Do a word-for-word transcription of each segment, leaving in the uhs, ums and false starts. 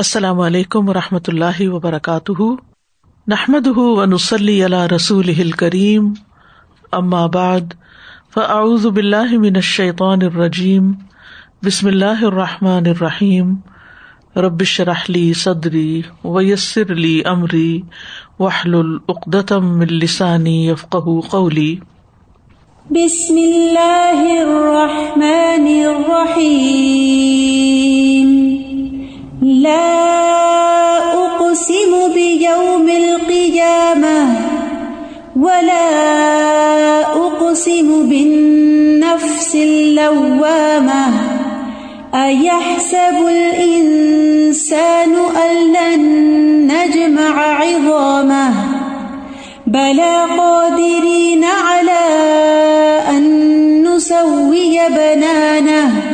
السلام علیکم ورحمۃ اللہ وبرکاتہ، نحمده ونصلی علی رسولہ الکریم، اما بعد فاعوذ باللہ من الشیطان الرجیم، بسم اللہ الرحمٰن الرحیم، رب اشرح لی صدری ویسر لی امری واحلل عقدۃ من لسانی یفقہوا قولی۔ بسم اللہ الرحمن الرحیم، لا اقسم بیوم القیامة ولا اقسم بالنفس اللوامة، ایحسب الانسان ان لن نجمع عظامه، بلا قادرین علی ان نسوی بنانه،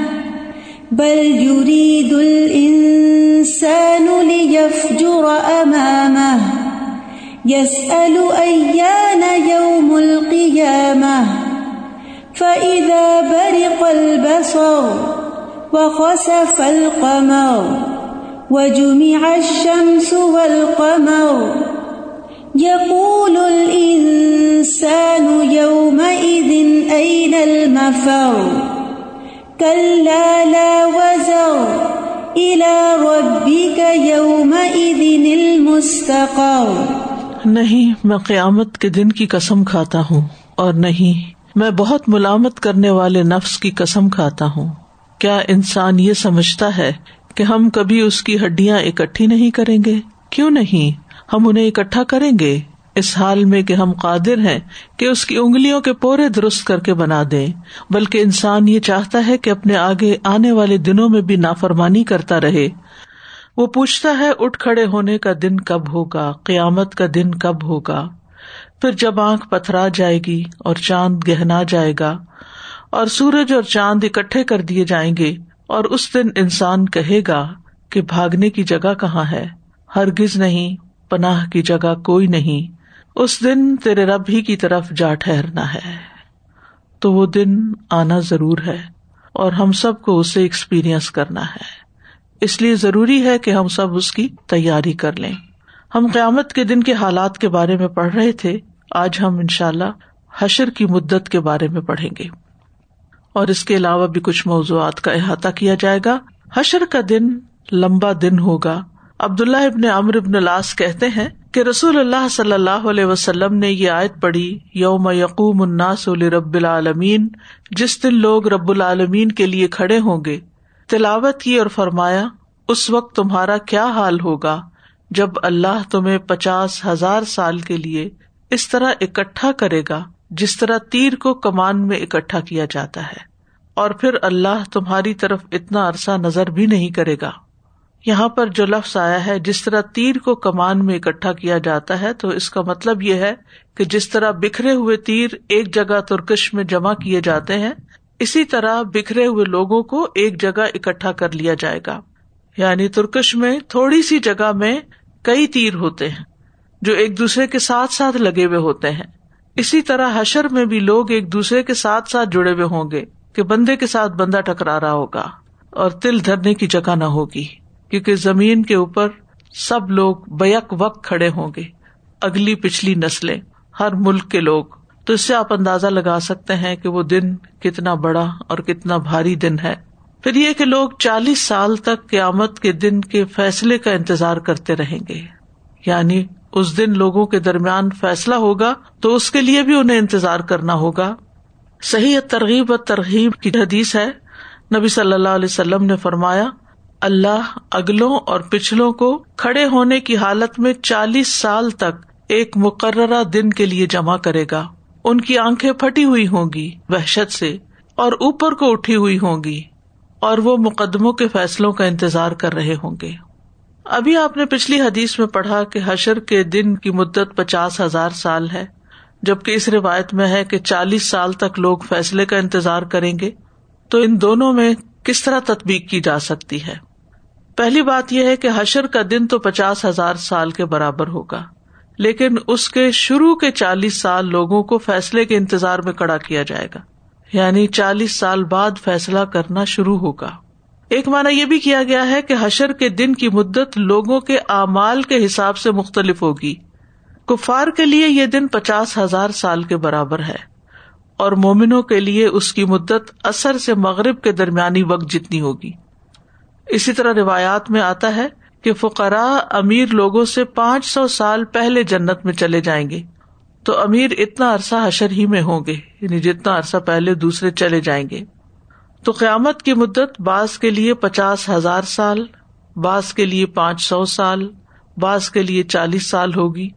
بل یرید الانسان لیفجر امامه، یسأل ایان یوم القیامة، فإذا برق البصر وخسف القمر وجمع الشمس والقمر، يقول الإنسان يومئذ أين المفر، كلا لا وزر إلى ربك يومئذ المستقر۔ نہیں، میں قیامت کے دن کی قسم کھاتا ہوں، اور نہیں، میں بہت ملامت کرنے والے نفس کی قسم کھاتا ہوں۔ کیا انسان یہ سمجھتا ہے کہ ہم کبھی اس کی ہڈیاں اکٹھی نہیں کریں گے؟ کیوں نہیں، ہم انہیں اکٹھا کریں گے، اس حال میں کہ ہم قادر ہیں کہ اس کی انگلیوں کے پورے درست کر کے بنا دیں۔ بلکہ انسان یہ چاہتا ہے کہ اپنے آگے آنے والے دنوں میں بھی نافرمانی کرتا رہے۔ وہ پوچھتا ہے اٹھ کھڑے ہونے کا دن کب ہوگا، قیامت کا دن کب ہوگا؟ پھر جب آنکھ پتھرا جائے گی اور چاند گہنا جائے گا اور سورج اور چاند اکٹھے کر دیے جائیں گے، اور اس دن انسان کہے گا کہ بھاگنے کی جگہ کہاں ہے؟ ہرگز نہیں، پناہ کی جگہ کوئی نہیں، اس دن تیرے رب ہی کی طرف جا ٹھہرنا ہے۔ تو وہ دن آنا ضرور ہے، اور ہم سب کو اسے ایکسپیرئنس کرنا ہے، اس لیے ضروری ہے کہ ہم سب اس کی تیاری کر لیں۔ ہم قیامت کے دن کے حالات کے بارے میں پڑھ رہے تھے، آج ہم انشاءاللہ حشر کی مدت کے بارے میں پڑھیں گے، اور اس کے علاوہ بھی کچھ موضوعات کا احاطہ کیا جائے گا۔ حشر کا دن لمبا دن ہوگا۔ عبداللہ ابن عمرو ابن العاص کہتے ہیں کہ رسول اللہ صلی اللہ علیہ وسلم نے یہ آیت پڑھی، یوم یقوم الناس لرب العالمین، جس دن لوگ رب العالمین کے لیے کھڑے ہوں گے، تلاوت کی اور فرمایا، اس وقت تمہارا کیا حال ہوگا جب اللہ تمہیں پچاس ہزار سال کے لیے اس طرح اکٹھا کرے گا جس طرح تیر کو کمان میں اکٹھا کیا جاتا ہے، اور پھر اللہ تمہاری طرف اتنا عرصہ نظر بھی نہیں کرے گا۔ یہاں پر جو لفظ آیا ہے، جس طرح تیر کو کمان میں اکٹھا کیا جاتا ہے، تو اس کا مطلب یہ ہے کہ جس طرح بکھرے ہوئے تیر ایک جگہ ترکش میں جمع کیے جاتے ہیں، اسی طرح بکھرے ہوئے لوگوں کو ایک جگہ اکٹھا کر لیا جائے گا۔ یعنی ترکش میں تھوڑی سی جگہ میں کئی تیر ہوتے ہیں جو ایک دوسرے کے ساتھ ساتھ لگے ہوئے ہوتے ہیں، اسی طرح حشر میں بھی لوگ ایک دوسرے کے ساتھ ساتھ جڑے ہوئے ہوں گے کہ بندے کے ساتھ بندہ ٹکرا رہا ہوگا اور تل دھرنے کی جگہ نہ ہوگی، کیونکہ زمین کے اوپر سب لوگ بیک وقت کھڑے ہوں گے، اگلی پچھلی نسلیں، ہر ملک کے لوگ۔ تو اس سے آپ اندازہ لگا سکتے ہیں کہ وہ دن کتنا بڑا اور کتنا بھاری دن ہے۔ پھر یہ کہ لوگ چالیس سال تک قیامت کے دن کے فیصلے کا انتظار کرتے رہیں گے، یعنی اس دن لوگوں کے درمیان فیصلہ ہوگا تو اس کے لیے بھی انہیں انتظار کرنا ہوگا۔ صحیح ترغیب و ترغیب کی حدیث ہے، نبی صلی اللہ علیہ وسلم نے فرمایا، اللہ اگلوں اور پچھلوں کو کھڑے ہونے کی حالت میں چالیس سال تک ایک مقررہ دن کے لیے جمع کرے گا، ان کی آنکھیں پھٹی ہوئی ہوں گی وحشت سے اور اوپر کو اٹھی ہوئی ہوں گی، اور وہ مقدموں کے فیصلوں کا انتظار کر رہے ہوں گے۔ ابھی آپ نے پچھلی حدیث میں پڑھا کہ حشر کے دن کی مدت پچاس ہزار سال ہے، جبکہ اس روایت میں ہے کہ چالیس سال تک لوگ فیصلے کا انتظار کریں گے۔ تو ان دونوں میں کس طرح تطبیق کی جا سکتی ہے؟ پہلی بات یہ ہے کہ حشر کا دن تو پچاس ہزار سال کے برابر ہوگا، لیکن اس کے شروع کے چالیس سال لوگوں کو فیصلے کے انتظار میں کھڑا کیا جائے گا، یعنی چالیس سال بعد فیصلہ کرنا شروع ہوگا۔ ایک معنی یہ بھی کیا گیا ہے کہ حشر کے دن کی مدت لوگوں کے اعمال کے حساب سے مختلف ہوگی. کفار کے لیے یہ دن پچاس ہزار سال کے برابر ہے اور مومنوں کے لیے اس کی مدت عصر سے مغرب کے درمیانی وقت جتنی ہوگی. اسی طرح روایات میں آتا ہے کہ فقراء امیر لوگوں سے پانچ سو سال پہلے جنت میں چلے جائیں گے، تو امیر اتنا عرصہ حشر ہی میں ہوں گے، یعنی جتنا عرصہ پہلے دوسرے چلے جائیں گے. تو قیامت کی مدت بعض کے لیے پچاس ہزار سال، بعض کے لیے پانچ سو سال، بعض کے لیے چالیس سال ہوگی،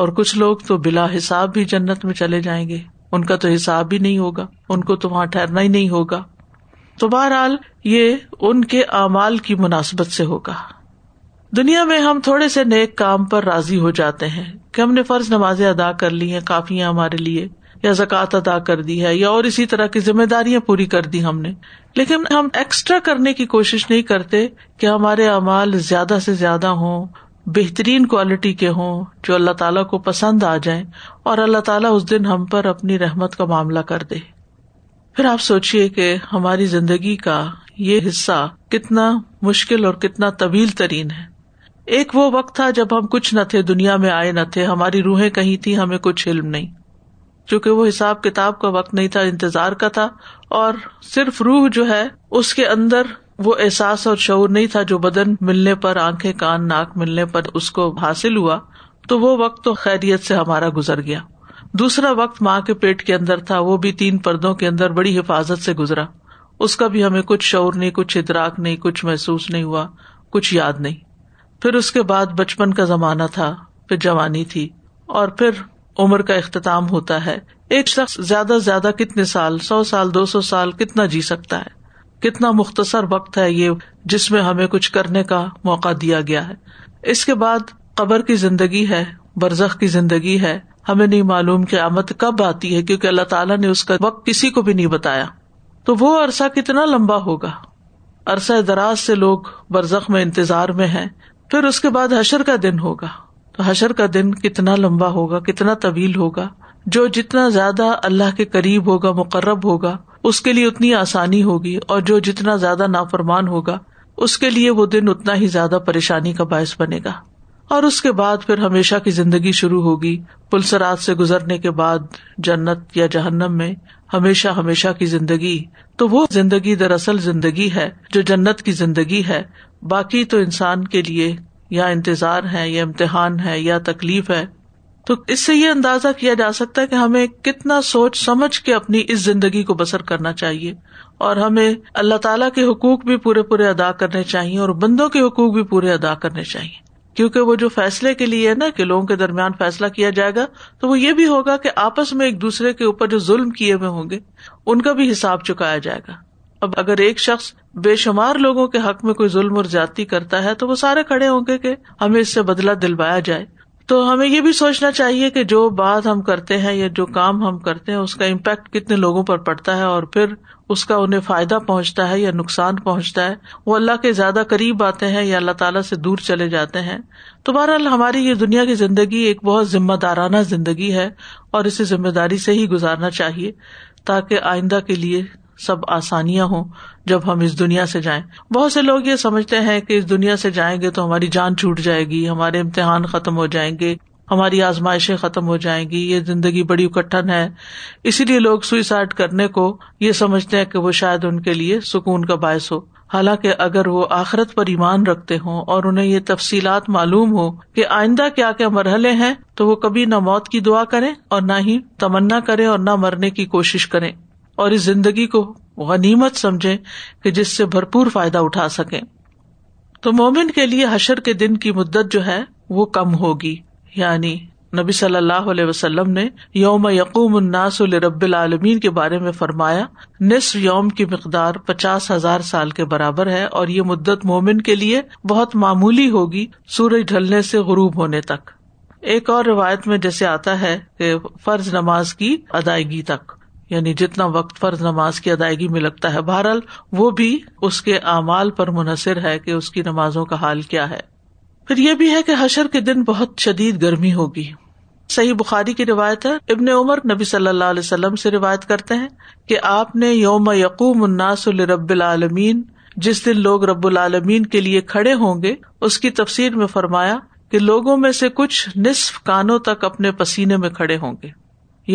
اور کچھ لوگ تو بلا حساب بھی جنت میں چلے جائیں گے، ان کا تو حساب ہی نہیں ہوگا، ان کو تو وہاں ٹھہرنا ہی نہیں ہوگا. تو بہرحال یہ ان کے اعمال کی مناسبت سے ہوگا. دنیا میں ہم تھوڑے سے نیک کام پر راضی ہو جاتے ہیں کہ ہم نے فرض نمازیں ادا کر لی ہیں، کافی ہیں ہمارے لیے، یا زکوٰۃ ادا کر دی ہے، یا اور اسی طرح کی ذمہ داریاں پوری کر دی ہم نے، لیکن ہم ایکسٹرا کرنے کی کوشش نہیں کرتے کہ ہمارے اعمال زیادہ سے زیادہ ہوں، بہترین کوالٹی کے ہوں، جو اللہ تعالیٰ کو پسند آ جائیں اور اللہ تعالیٰ اس دن ہم پر اپنی رحمت کا معاملہ کر دے. پھر آپ سوچئے کہ ہماری زندگی کا یہ حصہ کتنا مشکل اور کتنا طویل ترین ہے. ایک وہ وقت تھا جب ہم کچھ نہ تھے، دنیا میں آئے نہ تھے، ہماری روحیں کہیں تھی، ہمیں کچھ علم نہیں، چونکہ وہ حساب کتاب کا وقت نہیں تھا، انتظار کا تھا، اور صرف روح جو ہے اس کے اندر وہ احساس اور شعور نہیں تھا جو بدن ملنے پر، آنکھیں کان ناک ملنے پر اس کو حاصل ہوا. تو وہ وقت تو خیریت سے ہمارا گزر گیا. دوسرا وقت ماں کے پیٹ کے اندر تھا، وہ بھی تین پردوں کے اندر بڑی حفاظت سے گزرا، اس کا بھی ہمیں کچھ شعور نہیں، کچھ ادراک نہیں، کچھ محسوس نہیں ہوا، کچھ یاد نہیں. پھر اس کے بعد بچپن کا زمانہ تھا، پھر جوانی تھی، اور پھر عمر کا اختتام ہوتا ہے. ایک شخص زیادہ سے زیادہ کتنے سال، سو سال، دو سو سال کتنا جی سکتا ہے؟ کتنا مختصر وقت ہے یہ جس میں ہمیں کچھ کرنے کا موقع دیا گیا ہے. اس کے بعد قبر کی زندگی ہے، برزخ کی زندگی ہے، ہمیں نہیں معلوم قیامت کب آتی ہے، کیونکہ اللہ تعالیٰ نے اس کا وقت کسی کو بھی نہیں بتایا. تو وہ عرصہ کتنا لمبا ہوگا؟ عرصہ دراز سے لوگ برزخ میں انتظار میں ہیں. پھر اس کے بعد حشر کا دن ہوگا. تو حشر کا دن کتنا لمبا ہوگا، کتنا طویل ہوگا؟ جو جتنا زیادہ اللہ کے قریب ہوگا، مقرب ہوگا، اس کے لیے اتنی آسانی ہوگی، اور جو جتنا زیادہ نافرمان ہوگا اس کے لیے وہ دن اتنا ہی زیادہ پریشانی کا باعث بنے گا. اور اس کے بعد پھر ہمیشہ کی زندگی شروع ہوگی. پلسرات سے گزرنے کے بعد جنت یا جہنم میں ہمیشہ ہمیشہ کی زندگی. تو وہ زندگی دراصل زندگی ہے جو جنت کی زندگی ہے. باقی تو انسان کے لیے یا انتظار ہے، یا امتحان ہے، یا تکلیف ہے. تو اس سے یہ اندازہ کیا جا سکتا ہے کہ ہمیں کتنا سوچ سمجھ کے اپنی اس زندگی کو بسر کرنا چاہیے، اور ہمیں اللہ تعالیٰ کے حقوق بھی پورے پورے ادا کرنے چاہیے اور بندوں کے حقوق بھی پورے ادا کرنے چاہیے. کیونکہ وہ جو فیصلے کے لیے ہے نا کہ لوگوں کے درمیان فیصلہ کیا جائے گا، تو وہ یہ بھی ہوگا کہ آپس میں ایک دوسرے کے اوپر جو ظلم کیے ہوئے ہوں گے ان کا بھی حساب چکایا جائے گا. اب اگر ایک شخص بے شمار لوگوں کے حق میں کوئی ظلم اور زیادتی کرتا ہے تو وہ سارے کھڑے ہوں گے کہ ہمیں اس سے بدلہ دلوایا جائے. تو ہمیں یہ بھی سوچنا چاہیے کہ جو بات ہم کرتے ہیں یا جو کام ہم کرتے ہیں اس کا امپیکٹ کتنے لوگوں پر پڑتا ہے، اور پھر اس کا انہیں فائدہ پہنچتا ہے یا نقصان پہنچتا ہے. وہ اللہ کے زیادہ قریب آتے ہیں یا اللہ تعالیٰ سے دور چلے جاتے ہیں. تو بہرحال ہماری یہ دنیا کی زندگی ایک بہت ذمہ دارانہ زندگی ہے، اور اسے ذمہ داری سے ہی گزارنا چاہیے تاکہ آئندہ کے لیے سب آسانیاں ہوں جب ہم اس دنیا سے جائیں. بہت سے لوگ یہ سمجھتے ہیں کہ اس دنیا سے جائیں گے تو ہماری جان چھوٹ جائے گی، ہمارے امتحان ختم ہو جائیں گے، ہماری آزمائشیں ختم ہو جائیں گی، یہ زندگی بڑی اکٹھن ہے. اسی لیے لوگ سوئسائڈ کرنے کو یہ سمجھتے ہیں کہ وہ شاید ان کے لیے سکون کا باعث ہو. حالانکہ اگر وہ آخرت پر ایمان رکھتے ہوں اور انہیں یہ تفصیلات معلوم ہو کہ آئندہ کیا کیا مرحلے ہیں، تو وہ کبھی نہ موت کی دعا کریں اور نہ ہی تمنا کریں اور نہ مرنے کی کوشش کریں، اور اس زندگی کو غنیمت سمجھیں کہ جس سے بھرپور فائدہ اٹھا سکیں. تو مومن کے لیے حشر کے دن کی مدت جو ہے وہ کم ہوگی. یعنی نبی صلی اللہ علیہ وسلم نے یوم یقوم الناس لرب العالمین کے بارے میں فرمایا نصف یوم کی مقدار پچاس ہزار سال کے برابر ہے، اور یہ مدت مومن کے لیے بہت معمولی ہوگی سورج ڈھلنے سے غروب ہونے تک. ایک اور روایت میں جیسے آتا ہے کہ فرض نماز کی ادائیگی تک، یعنی جتنا وقت فرض نماز کی ادائیگی میں لگتا ہے. بہرحال وہ بھی اس کے اعمال پر منحصر ہے کہ اس کی نمازوں کا حال کیا ہے. پھر یہ بھی ہے کہ حشر کے دن بہت شدید گرمی ہوگی. صحیح بخاری کی روایت ہے، ابن عمر نبی صلی اللہ علیہ وسلم سے روایت کرتے ہیں کہ آپ نے یوم یقوم الناس لرب العالمین جس دن لوگ رب العالمین کے لیے کھڑے ہوں گے، اس کی تفسیر میں فرمایا کہ لوگوں میں سے کچھ نصف کانوں تک اپنے پسینے میں کھڑے ہوں گے.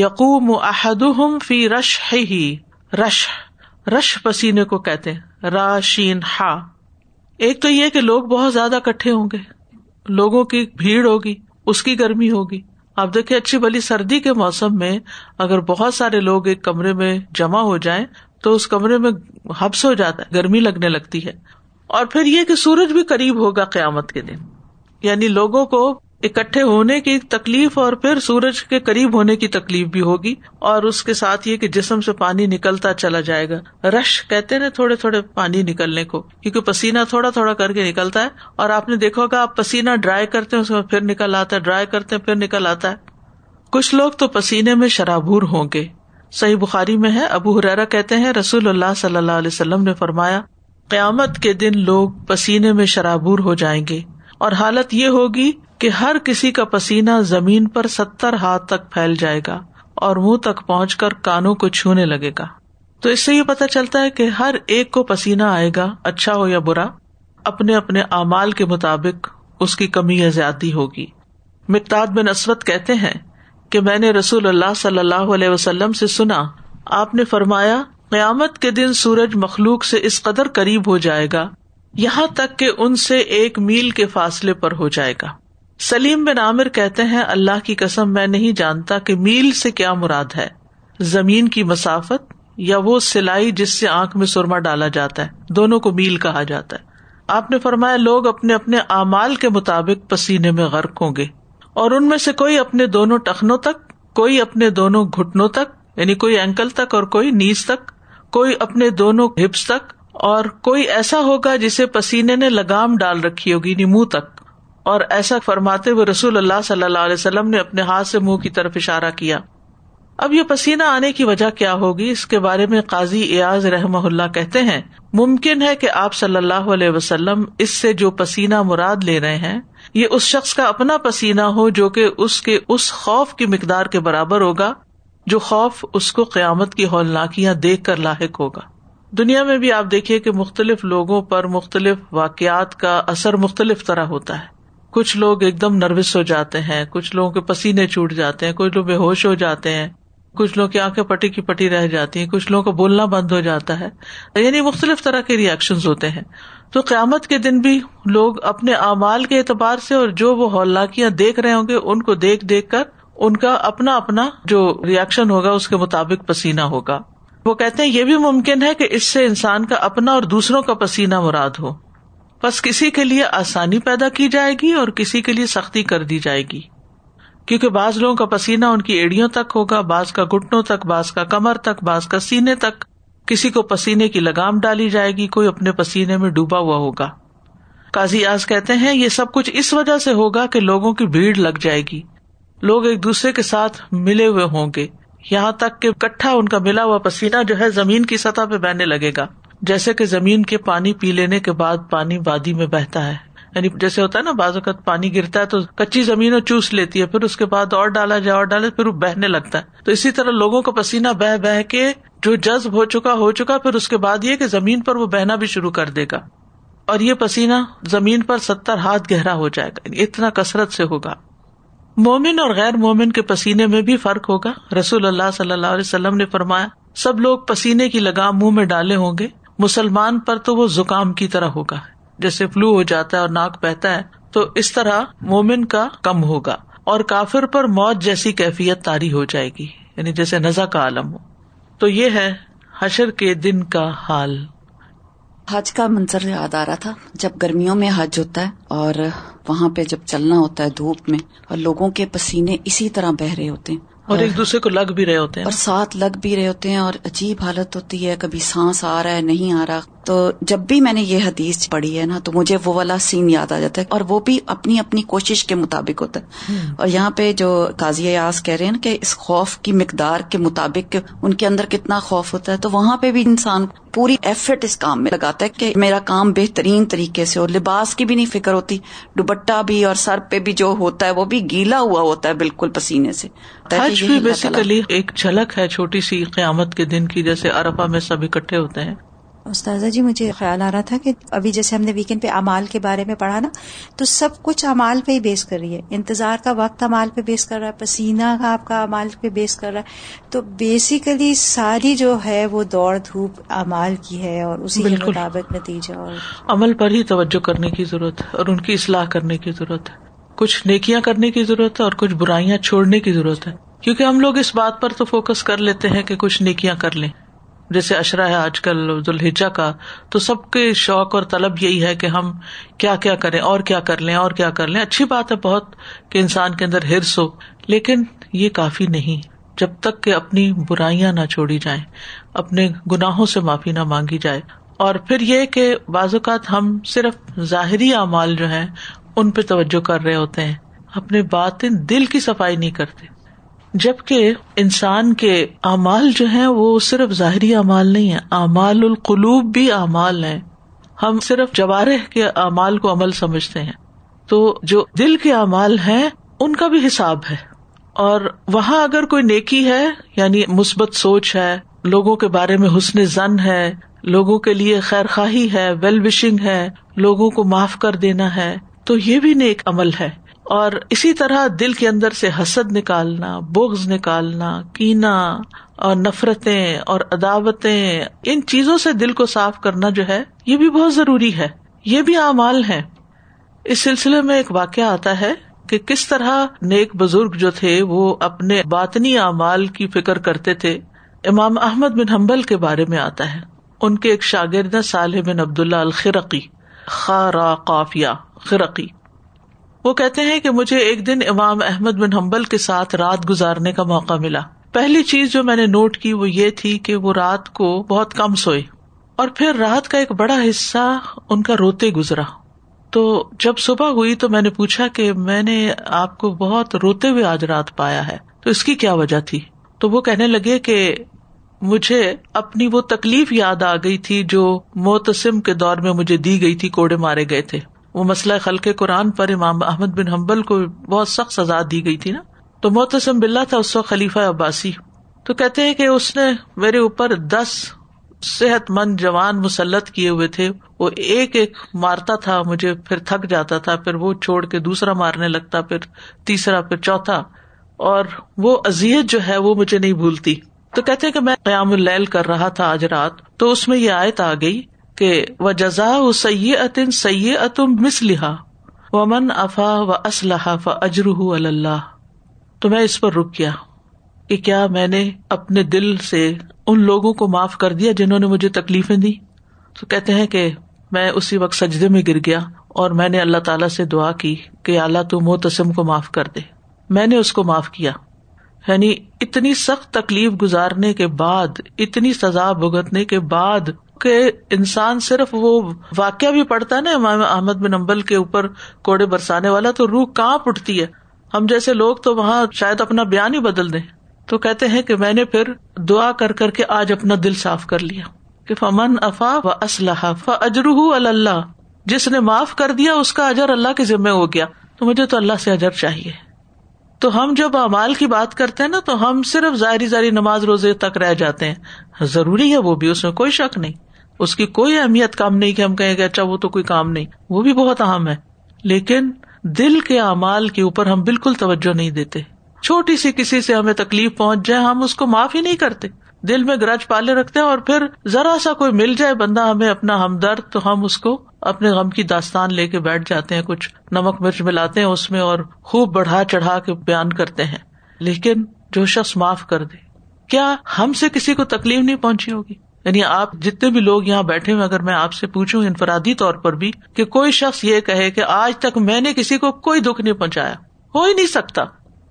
یقوم احدہم فی رشحہ، رش رش پسینے کو کہتے ہیں، راشین ہا. ایک تو یہ کہ لوگ بہت زیادہ اکٹھے ہوں گے، لوگوں کی بھیڑ ہوگی، اس کی گرمی ہوگی. آپ دیکھیں اچھی بھلی سردی کے موسم میں اگر بہت سارے لوگ ایک کمرے میں جمع ہو جائیں تو اس کمرے میں حبس ہو جاتا ہے، گرمی لگنے لگتی ہے. اور پھر یہ کہ سورج بھی قریب ہوگا قیامت کے دن، یعنی لوگوں کو اکٹھے ہونے کی تکلیف اور پھر سورج کے قریب ہونے کی تکلیف بھی ہوگی، اور اس کے ساتھ یہ کہ جسم سے پانی نکلتا چلا جائے گا. رش کہتے ہیں تھوڑے تھوڑے پانی نکلنے کو، کیونکہ پسینہ تھوڑا تھوڑا کر کے نکلتا ہے. اور آپ نے دیکھا ہوگا آپ پسینہ ڈرائی کرتے ہیں، اس میں پھر نکل آتا ہے، ڈرائی کرتے ہیں پھر نکل آتا ہے. کچھ لوگ تو پسینے میں شرابور ہوں گے. صحیح بخاری میں ہے، ابو ہریرہ کہتے ہیں رسول اللہ صلی اللہ علیہ وسلم نے فرمایا قیامت کے دن لوگ پسینے میں شرابور ہو جائیں گے، اور حالت یہ ہوگی کہ ہر کسی کا پسینہ زمین پر ستر ہاتھ تک پھیل جائے گا اور منہ تک پہنچ کر کانوں کو چھونے لگے گا. تو اس سے یہ پتہ چلتا ہے کہ ہر ایک کو پسینہ آئے گا، اچھا ہو یا برا، اپنے اپنے اعمال کے مطابق اس کی کمی یا زیادتی ہوگی. مقداد بن اسود کہتے ہیں کہ میں نے رسول اللہ صلی اللہ علیہ وسلم سے سنا، آپ نے فرمایا قیامت کے دن سورج مخلوق سے اس قدر قریب ہو جائے گا یہاں تک کہ ان سے ایک میل کے فاصلے پر ہو جائے گا. سلیم بن عامر کہتے ہیں اللہ کی قسم میں نہیں جانتا کہ میل سے کیا مراد ہے، زمین کی مسافت یا وہ سلائی جس سے آنکھ میں سرما ڈالا جاتا ہے، دونوں کو میل کہا جاتا ہے. آپ نے فرمایا لوگ اپنے اپنے اعمال کے مطابق پسینے میں غرق ہوں گے، اور ان میں سے کوئی اپنے دونوں ٹخنوں تک، کوئی اپنے دونوں گھٹنوں تک، یعنی کوئی اینکل تک اور کوئی نیز تک، کوئی اپنے دونوں ہپس تک، اور کوئی ایسا ہوگا جسے پسینے نے لگام ڈال رکھی ہوگی، یعنی منہ تک. اور ایسا فرماتے ہوئے رسول اللہ صلی اللہ علیہ وسلم نے اپنے ہاتھ سے منہ کی طرف اشارہ کیا. اب یہ پسینہ آنے کی وجہ کیا ہوگی، اس کے بارے میں قاضی ایاز رحمہ اللہ کہتے ہیں ممکن ہے کہ آپ صلی اللہ علیہ وسلم اس سے جو پسینہ مراد لے رہے ہیں یہ اس شخص کا اپنا پسینہ ہو جو کہ اس کے اس خوف کی مقدار کے برابر ہوگا جو خوف اس کو قیامت کی ہولناکیاں دیکھ کر لاحق ہوگا. دنیا میں بھی آپ دیکھیے کہ مختلف لوگوں پر مختلف واقعات کا اثر مختلف طرح ہوتا ہے. کچھ لوگ ایک دم نروس ہو جاتے ہیں، کچھ لوگوں کے پسینے چھوٹ جاتے ہیں، کچھ لوگ بے ہوش ہو جاتے ہیں، کچھ لوگوں کی آنکھیں پٹی کی پٹی رہ جاتی ہیں، کچھ لوگوں کو بولنا بند ہو جاتا ہے، یعنی مختلف طرح کے ری ایکشنز ہوتے ہیں. تو قیامت کے دن بھی لوگ اپنے اعمال کے اعتبار سے اور جو وہ ہولناکیاں دیکھ رہے ہوں گے ان کو دیکھ دیکھ کر ان کا اپنا اپنا جو ری ایکشن ہوگا اس کے مطابق پسینہ ہوگا. وہ کہتے ہیں یہ بھی ممکن ہے کہ اس سے انسان کا اپنا اور دوسروں کا پسینہ مراد ہو، بس کسی کے لیے آسانی پیدا کی جائے گی اور کسی کے لیے سختی کر دی جائے گی، کیونکہ بعض لوگوں کا پسینہ ان کی ایڑیوں تک ہوگا، بعض کا گھٹنوں تک، بعض کا کمر تک، بعض کا سینے تک. کسی کو پسینے کی لگام ڈالی جائے گی، کوئی اپنے پسینے میں ڈوبا ہوا ہوگا. قاضی ایاز کہتے ہیں یہ سب کچھ اس وجہ سے ہوگا کہ لوگوں کی بھیڑ لگ جائے گی، لوگ ایک دوسرے کے ساتھ ملے ہوئے ہوں گے، یہاں تک کہ اکٹھا ان کا ملا ہوا پسینہ جو ہے زمین کی سطح پہ بہنے لگے گا، جیسے کہ زمین کے پانی پی لینے کے بعد پانی وادی میں بہتا ہے. یعنی جیسے ہوتا ہے نا بعض وقت پانی گرتا ہے تو کچی زمین چوس لیتی ہے، پھر اس کے بعد اور ڈالا جائے اور ڈالے پھر وہ بہنے لگتا ہے. تو اسی طرح لوگوں کا پسینہ بہ بہ کے جو جذب ہو چکا ہو چکا پھر اس کے بعد یہ کہ زمین پر وہ بہنا بھی شروع کر دے گا، اور یہ پسینہ زمین پر ستر ہاتھ گہرا ہو جائے گا، اتنا کثرت سے ہوگا. مومن اور غیر مومن کے پسینے میں بھی فرق ہوگا. رسول اللہ صلی اللہ علیہ وسلم نے فرمایا سب لوگ پسینے کی لگام منہ میں ڈالے ہوں گے، مسلمان پر تو وہ زکام کی طرح ہوگا، جیسے فلو ہو جاتا ہے اور ناک بہتا ہے، تو اس طرح مومن کا کم ہوگا، اور کافر پر موت جیسی کیفیت طاری ہو جائے گی، یعنی جیسے نزع کا عالم ہو. تو یہ ہے حشر کے دن کا حال. حج کا منظر یاد آ رہا تھا، جب گرمیوں میں حج ہوتا ہے اور وہاں پہ جب چلنا ہوتا ہے دھوپ میں، اور لوگوں کے پسینے اسی طرح بہ رہے ہوتے ہیں اور ایک دوسرے کو لگ بھی رہے ہوتے ہیں اور ساتھ لگ بھی رہے ہوتے ہیں، اور عجیب حالت ہوتی ہے، کبھی سانس آ رہا ہے نہیں آ رہا. تو جب بھی میں نے یہ حدیث پڑھی ہے نا تو مجھے وہ والا سین یاد آ جاتا ہے، اور وہ بھی اپنی اپنی کوشش کے مطابق ہوتا ہے. اور یہاں پہ جو قاضی ایاز کہہ رہے ہیں نا کہ اس خوف کی مقدار کے مطابق ان کے اندر کتنا خوف ہوتا ہے، تو وہاں پہ بھی انسان پوری ایفرٹ اس کام میں لگاتا ہے کہ میرا کام بہترین طریقے سے ہو. لباس کی بھی نہیں فکر ہوتی، دوپٹہ بھی اور سر پہ بھی جو ہوتا ہے وہ بھی گیلا ہوا ہوتا ہے بالکل پسینے سے. حج بھی بیسیکلی ایک جھلک ہے چھوٹی سی قیامت کے دن کی، جیسے عرفہ میں سب اکٹھے ہوتے ہیں استاذہ جی مجھے خیال آ رہا تھا کہ ابھی جیسے ہم نے ویکینڈ پہ اعمال کے بارے میں پڑھا نا، تو سب کچھ اعمال پہ ہی بیس کر رہی ہے. انتظار کا وقت اعمال پہ بیس کر رہا ہے، پسینہ کا آپ کا اعمال پہ بیس کر رہا ہے. تو بیسیکلی ساری جو ہے وہ دوڑ دھوپ اعمال کی ہے، اور اسی کے مطابق نتیجہ اور عمل پر ہی توجہ کرنے کی ضرورت ہے اور ان کی اصلاح کرنے کی ضرورت ہے. کچھ نیکیاں کرنے کی ضرورت ہے اور کچھ برائیاں چھوڑنے کی ضرورت ہے، کیونکہ ہم لوگ اس بات پر تو فوکس کر لیتے ہیں کہ کچھ نیکیاں کر لیں. جیسے عشرہ ہے آج کل ذوالحجہ کا، تو سب کے شوق اور طلب یہی ہے کہ ہم کیا کیا کریں اور کیا کر لیں اور کیا کر لیں. اچھی بات ہے بہت کہ انسان کے اندر حرص ہو، لیکن یہ کافی نہیں جب تک کہ اپنی برائیاں نہ چھوڑی جائیں، اپنے گناہوں سے معافی نہ مانگی جائے. اور پھر یہ کہ بعض اوقات ہم صرف ظاہری اعمال جو ہیں ان پہ توجہ کر رہے ہوتے ہیں، اپنے باطن دل کی صفائی نہیں کرتے. جبکہ انسان کے اعمال جو ہیں وہ صرف ظاہری اعمال نہیں ہیں، اعمال القلوب بھی اعمال ہیں. ہم صرف جوارح کے اعمال کو عمل سمجھتے ہیں، تو جو دل کے اعمال ہیں ان کا بھی حساب ہے. اور وہاں اگر کوئی نیکی ہے، یعنی مثبت سوچ ہے، لوگوں کے بارے میں حسن ظن ہے، لوگوں کے لیے خیر خواہی ہے، ویل وشنگ ہے، لوگوں کو معاف کر دینا ہے، تو یہ بھی نیک عمل ہے. اور اسی طرح دل کے اندر سے حسد نکالنا، بغض نکالنا، کینہ اور نفرتیں اور عداوتیں، ان چیزوں سے دل کو صاف کرنا جو ہے یہ بھی بہت ضروری ہے، یہ بھی اعمال ہیں. اس سلسلے میں ایک واقعہ آتا ہے کہ کس طرح نیک بزرگ جو تھے وہ اپنے باطنی اعمال کی فکر کرتے تھے. امام احمد بن حنبل کے بارے میں آتا ہے، ان کے ایک شاگرد ہیں صالح بن عبداللہ الخرقی، خارا قافیہ خرقی. وہ کہتے ہیں کہ مجھے ایک دن امام احمد بن حنبل کے ساتھ رات گزارنے کا موقع ملا. پہلی چیز جو میں نے نوٹ کی وہ یہ تھی کہ وہ رات کو بہت کم سوئے، اور پھر رات کا ایک بڑا حصہ ان کا روتے گزرا. تو جب صبح ہوئی تو میں نے پوچھا کہ میں نے آپ کو بہت روتے ہوئے آج رات پایا ہے، تو اس کی کیا وجہ تھی؟ تو وہ کہنے لگے کہ مجھے اپنی وہ تکلیف یاد آ گئی تھی جو معتصم کے دور میں مجھے دی گئی تھی، کوڑے مارے گئے تھے. وہ مسئلہ خلق قرآن پر امام احمد بن حنبل کو بہت سخت سزا دی گئی تھی نا. تو معتصم باللہ تھا اس وقت خلیفہ عباسی. تو کہتے ہیں کہ اس نے میرے اوپر دس صحت مند جوان مسلط کیے ہوئے تھے، وہ ایک ایک مارتا تھا مجھے، پھر تھک جاتا تھا، پھر وہ چھوڑ کے دوسرا مارنے لگتا، پھر تیسرا، پھر چوتھا، اور وہ اذیت جو ہے وہ مجھے نہیں بھولتی. تو کہتے ہیں کہ میں قیام اللیل کر رہا تھا آج رات، تو اس میں یہ آیت آ گئی کہ وَجَزَاءُ سَيِّئَةٍ سَيِّئَةٌ مِثْلِهَا وَمَنْ عَفَا وَأَصْلَحَ فَأَجْرُهُ عَلَى اللَّهِ. تو میں اس پر رک گیا کہ کیا میں نے اپنے دل سے ان لوگوں کو معاف کر دیا جنہوں نے مجھے تکلیفیں دی؟ تو کہتے ہیں کہ میں اسی وقت سجدے میں گر گیا اور میں نے اللہ تعالیٰ سے دعا کی کہ اللہ تو معتصم کو معاف کر دے. میں نے اس کو معاف کیا. یعنی اتنی سخت تکلیف گزارنے کے بعد، اتنی سزا بھگتنے کے بعد کہ انسان صرف وہ واقعہ بھی پڑھتا ہے نا امام احمد بن حنبل کے اوپر کوڑے برسانے والا، تو روح کانپ اٹھتی ہے. ہم جیسے لوگ تو وہاں شاید اپنا بیان ہی بدل دیں. تو کہتے ہیں کہ میں نے پھر دعا کر کر کے آج اپنا دل صاف کر لیا کہ فمن عفا واصلح فاجرہ علی اللہ، جس نے معاف کر دیا اس کا اجر اللہ کے ذمہ ہو گیا، تو مجھے تو اللہ سے اجر چاہیے. تو ہم جب اعمال کی بات کرتے ہیں نا تو ہم صرف ظاہری ظاہری نماز روزے تک رہ جاتے ہیں. ضروری ہے وہ بھی، اس میں کوئی شک نہیں، اس کی کوئی اہمیت کم نہیں کہ ہم کہیں کہ اچھا وہ تو کوئی کام نہیں، وہ بھی بہت اہم ہے. لیکن دل کے اعمال کے اوپر ہم بالکل توجہ نہیں دیتے. چھوٹی سی کسی سے ہمیں تکلیف پہنچ جائے ہم اس کو معاف ہی نہیں کرتے، دل میں گرج پالے رکھتے ہیں، اور پھر ذرا سا کوئی مل جائے بندہ ہمیں اپنا ہمدرد، تو ہم اس کو اپنے غم کی داستان لے کے بیٹھ جاتے ہیں، کچھ نمک مرچ ملاتے ہیں اس میں اور خوب بڑھا چڑھا کے بیان کرتے ہیں. لیکن جو شخص معاف کر دے، کیا ہم سے کسی کو تکلیف نہیں پہنچی ہوگی؟ یعنی آپ جتنے بھی لوگ یہاں بیٹھے ہوئے، اگر میں آپ سے پوچھوں انفرادی طور پر بھی کہ کوئی شخص یہ کہے کہ آج تک میں نے کسی کو کوئی دکھ نہیں پہنچایا، ہو ہی نہیں سکتا.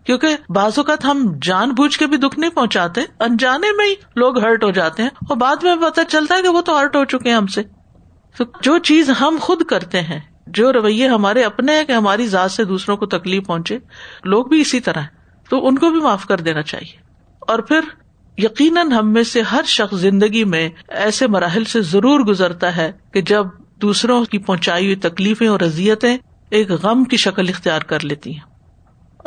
کیونکہ بعض اوقات ہم جان بوجھ کے بھی دکھ نہیں پہنچاتے، انجانے میں ہی لوگ ہرٹ ہو جاتے ہیں اور بعد میں پتہ چلتا ہے کہ وہ تو ہرٹ ہو چکے ہیں ہم سے. تو جو چیز ہم خود کرتے ہیں، جو رویے ہمارے اپنے ہیں کہ ہماری ذات سے دوسروں کو تکلیف پہنچے، لوگ بھی اسی طرح ہیں، تو ان کو بھی معاف کر دینا چاہیے. اور پھر یقیناً ہم میں سے ہر شخص زندگی میں ایسے مراحل سے ضرور گزرتا ہے کہ جب دوسروں کی پہنچائی ہوئی تکلیفیں اور اذیتیں ایک غم کی شکل اختیار کر لیتی ہیں.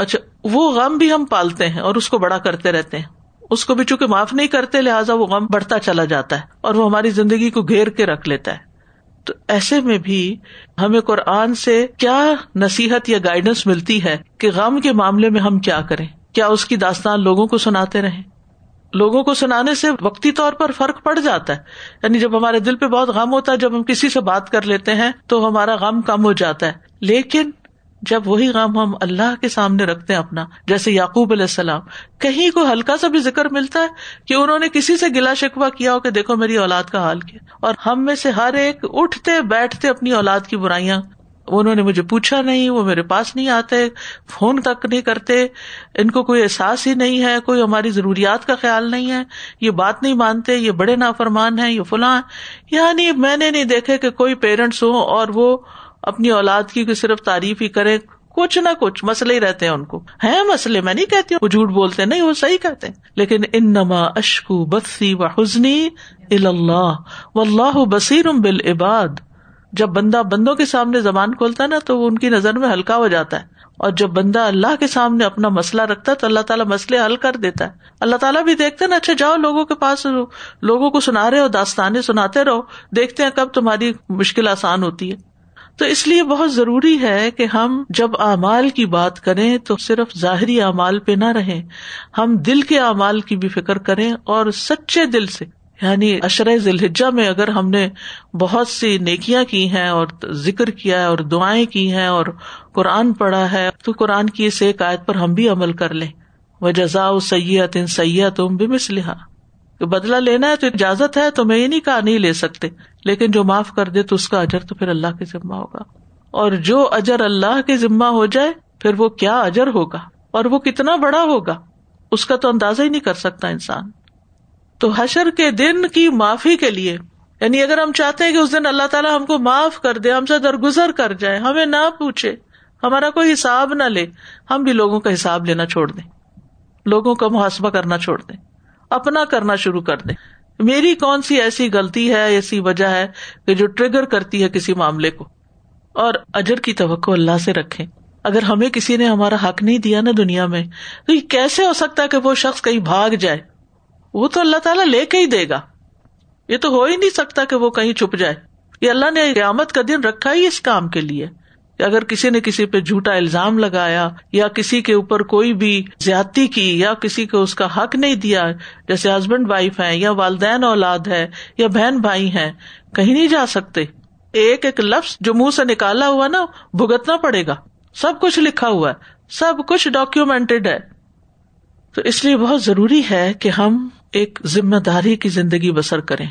اچھا، وہ غم بھی ہم پالتے ہیں اور اس کو بڑا کرتے رہتے ہیں، اس کو بھی چونکہ معاف نہیں کرتے لہٰذا وہ غم بڑھتا چلا جاتا ہے اور وہ ہماری زندگی کو گھیر کے رکھ لیتا ہے. تو ایسے میں بھی ہمیں قرآن سے کیا نصیحت یا گائیڈنس ملتی ہے کہ غم کے معاملے میں ہم کیا کریں؟ کیا اس کی داستان لوگوں کو سناتے رہیں؟ لوگوں کو سنانے سے وقتی طور پر فرق پڑ جاتا ہے، یعنی جب ہمارے دل پہ بہت غم ہوتا ہے، جب ہم کسی سے بات کر لیتے ہیں تو ہمارا غم کم ہو جاتا ہے. لیکن جب وہی غم ہم اللہ کے سامنے رکھتے ہیں اپنا، جیسے یعقوب علیہ السلام، کہیں کو ہلکا سا بھی ذکر ملتا ہے کہ انہوں نے کسی سے گلا شکوہ کیا ہو کہ دیکھو میری اولاد کا حال کیا، اور ہم میں سے ہر ایک اٹھتے بیٹھتے اپنی اولاد کی برائیاں، انہوں نے مجھے پوچھا نہیں، وہ میرے پاس نہیں آتے، فون تک نہیں کرتے، ان کو کوئی احساس ہی نہیں ہے، کوئی ہماری ضروریات کا خیال نہیں ہے، یہ بات نہیں مانتے، یہ بڑے نافرمان ہیں، یہ فلاں. یعنی میں نے نہیں دیکھے کہ کوئی پیرنٹس ہوں اور وہ اپنی اولاد کی کوئی صرف تعریف ہی کریں، کچھ نہ کچھ مسئلے ہی رہتے ہیں ان کو. ہیں مسئلے، میں نہیں کہتی وہ جھوٹ بولتے، نہیں وہ صحیح کہتے ہیں، لیکن انما اشکو بثی وحزنی الی اللہ واللہ بصیر بالعباد. جب بندہ بندوں کے سامنے زبان کھولتا ہے نا تو وہ ان کی نظر میں ہلکا ہو جاتا ہے، اور جب بندہ اللہ کے سامنے اپنا مسئلہ رکھتا ہے تو اللہ تعالیٰ مسئلے حل کر دیتا ہے. اللہ تعالیٰ بھی دیکھتے نا، اچھا جاؤ لوگوں کے پاس، لوگوں کو سنا رہے ہو، داستانیں سناتے رہو، دیکھتے ہیں کب تمہاری مشکل آسان ہوتی ہے. تو اس لیے بہت ضروری ہے کہ ہم جب اعمال کی بات کریں تو صرف ظاہری اعمال پہ نہ رہیں، ہم دل کے اعمال کی بھی فکر کریں اور سچے دل سے. یعنی عشرہ ذی الحجہ میں اگر ہم نے بہت سی نیکیاں کی ہیں اور ذکر کیا ہے اور دعائیں کی ہیں اور قرآن پڑھا ہے، تو قرآن کی اس ایک آیت پر ہم بھی عمل کر لیں، وَجَزَاءُ سَیِّئَةٍ سَیِّئَةٌ بِمِثْلِهَا. بدلہ لینا ہے تو اجازت ہے، تو میں یہ نہیں کہا نہیں لے سکتے، لیکن جو معاف کر دے تو اس کا اجر تو پھر اللہ کے ذمہ ہوگا، اور جو اجر اللہ کے ذمہ ہو جائے پھر وہ کیا اجر ہوگا اور وہ کتنا بڑا ہوگا، اس کا تو اندازہ ہی نہیں کر سکتا انسان. تو حشر کے دن کی معافی کے لیے، یعنی اگر ہم چاہتے ہیں کہ اس دن اللہ تعالیٰ ہم کو معاف کر دے، ہم سے درگزر کر جائے، ہمیں نہ پوچھے، ہمارا کوئی حساب نہ لے، ہم بھی لوگوں کا حساب لینا چھوڑ دیں، لوگوں کا محاسبہ کرنا چھوڑ دیں، اپنا کرنا شروع کر دیں. میری کون سی ایسی غلطی ہے، ایسی وجہ ہے کہ جو ٹریگر کرتی ہے کسی معاملے کو، اور اجر کی توقع اللہ سے رکھیں. اگر ہمیں کسی نے ہمارا حق نہیں دیا نا دنیا میں، تو یہ کیسے ہو سکتا ہے کہ وہ شخص کہیں بھاگ جائے؟ وہ تو اللہ تعالیٰ لے کے ہی دے گا، یہ تو ہو ہی نہیں سکتا کہ وہ کہیں چھپ جائے. یہ اللہ نے قیامت کا دن رکھا ہی اس کام کے لیے. اگر کسی نے کسی پہ جھوٹا الزام لگایا یا کسی کے اوپر کوئی بھی زیادتی کی یا کسی کو اس کا حق نہیں دیا، جیسے ہسبینڈ وائف ہیں یا والدین اولاد ہے یا بہن بھائی ہیں، کہیں نہیں جا سکتے. ایک ایک لفظ جو منہ سے نکالا ہوا نا بھگتنا پڑے گا، سب کچھ لکھا ہوا ہے، سب کچھ ڈاکیومینٹڈ ہے. تو اس لیے بہت ضروری ہے کہ ہم ایک ذمہ داری کی زندگی بسر کریں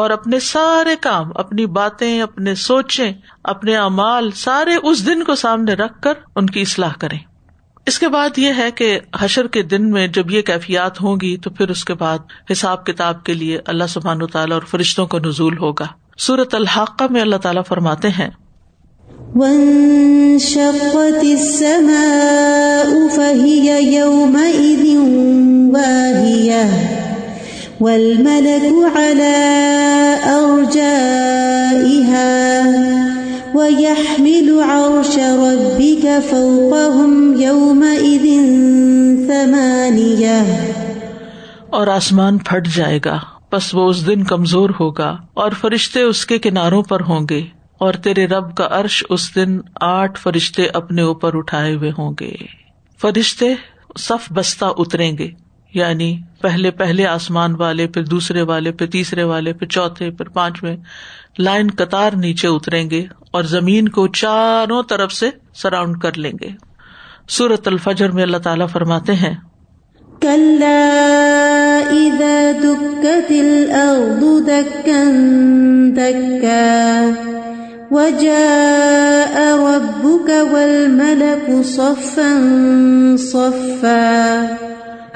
اور اپنے سارے کام، اپنی باتیں، اپنے سوچیں، اپنے اعمال سارے اس دن کو سامنے رکھ کر ان کی اصلاح کریں. اس کے بعد یہ ہے کہ حشر کے دن میں جب یہ کیفیات ہوں گی تو پھر اس کے بعد حساب کتاب کے لیے اللہ سبحانہ و تعالیٰ اور فرشتوں کا نزول ہوگا. سورۃ الحاقہ میں اللہ تعالیٰ فرماتے ہیں، وَانشَقَّتِ السَّمَاءُ فَهِيَ يَوْمَئِذٍ وَاهِيَةٌ وَالْمَلَكُ عَلَى أَرْجَائِهَا وَيَحْمِلُ عَرْشَ رَبِّكَ فَوْقَهُمْ يَوْمَئِذٍ ثَمَانِيَةٌ. اور آسمان پھٹ جائے گا، پس وہ اس دن کمزور ہوگا اور فرشتے اس کے کناروں پر ہوں گے، اور تیرے رب کا عرش اس دن آٹھ فرشتے اپنے اوپر اٹھائے ہوئے ہوں گے. فرشتے صف بستہ اتریں گے، یعنی پہلے پہلے آسمان والے، پھر دوسرے والے، پھر تیسرے والے، پھر چوتھے، پھر پانچویں، لائن قطار نیچے اتریں گے اور زمین کو چاروں طرف سے سراؤنڈ کر لیں گے. سورۃ الفجر میں اللہ تعالیٰ فرماتے ہیں، کَلَّا إِذَا دُكَّتِ الْأَرْضُ دَكًّا دَكًّا وَجَاءَ رَبُّكَ وَالْمَلَكُ صَفًّا صَفًّا.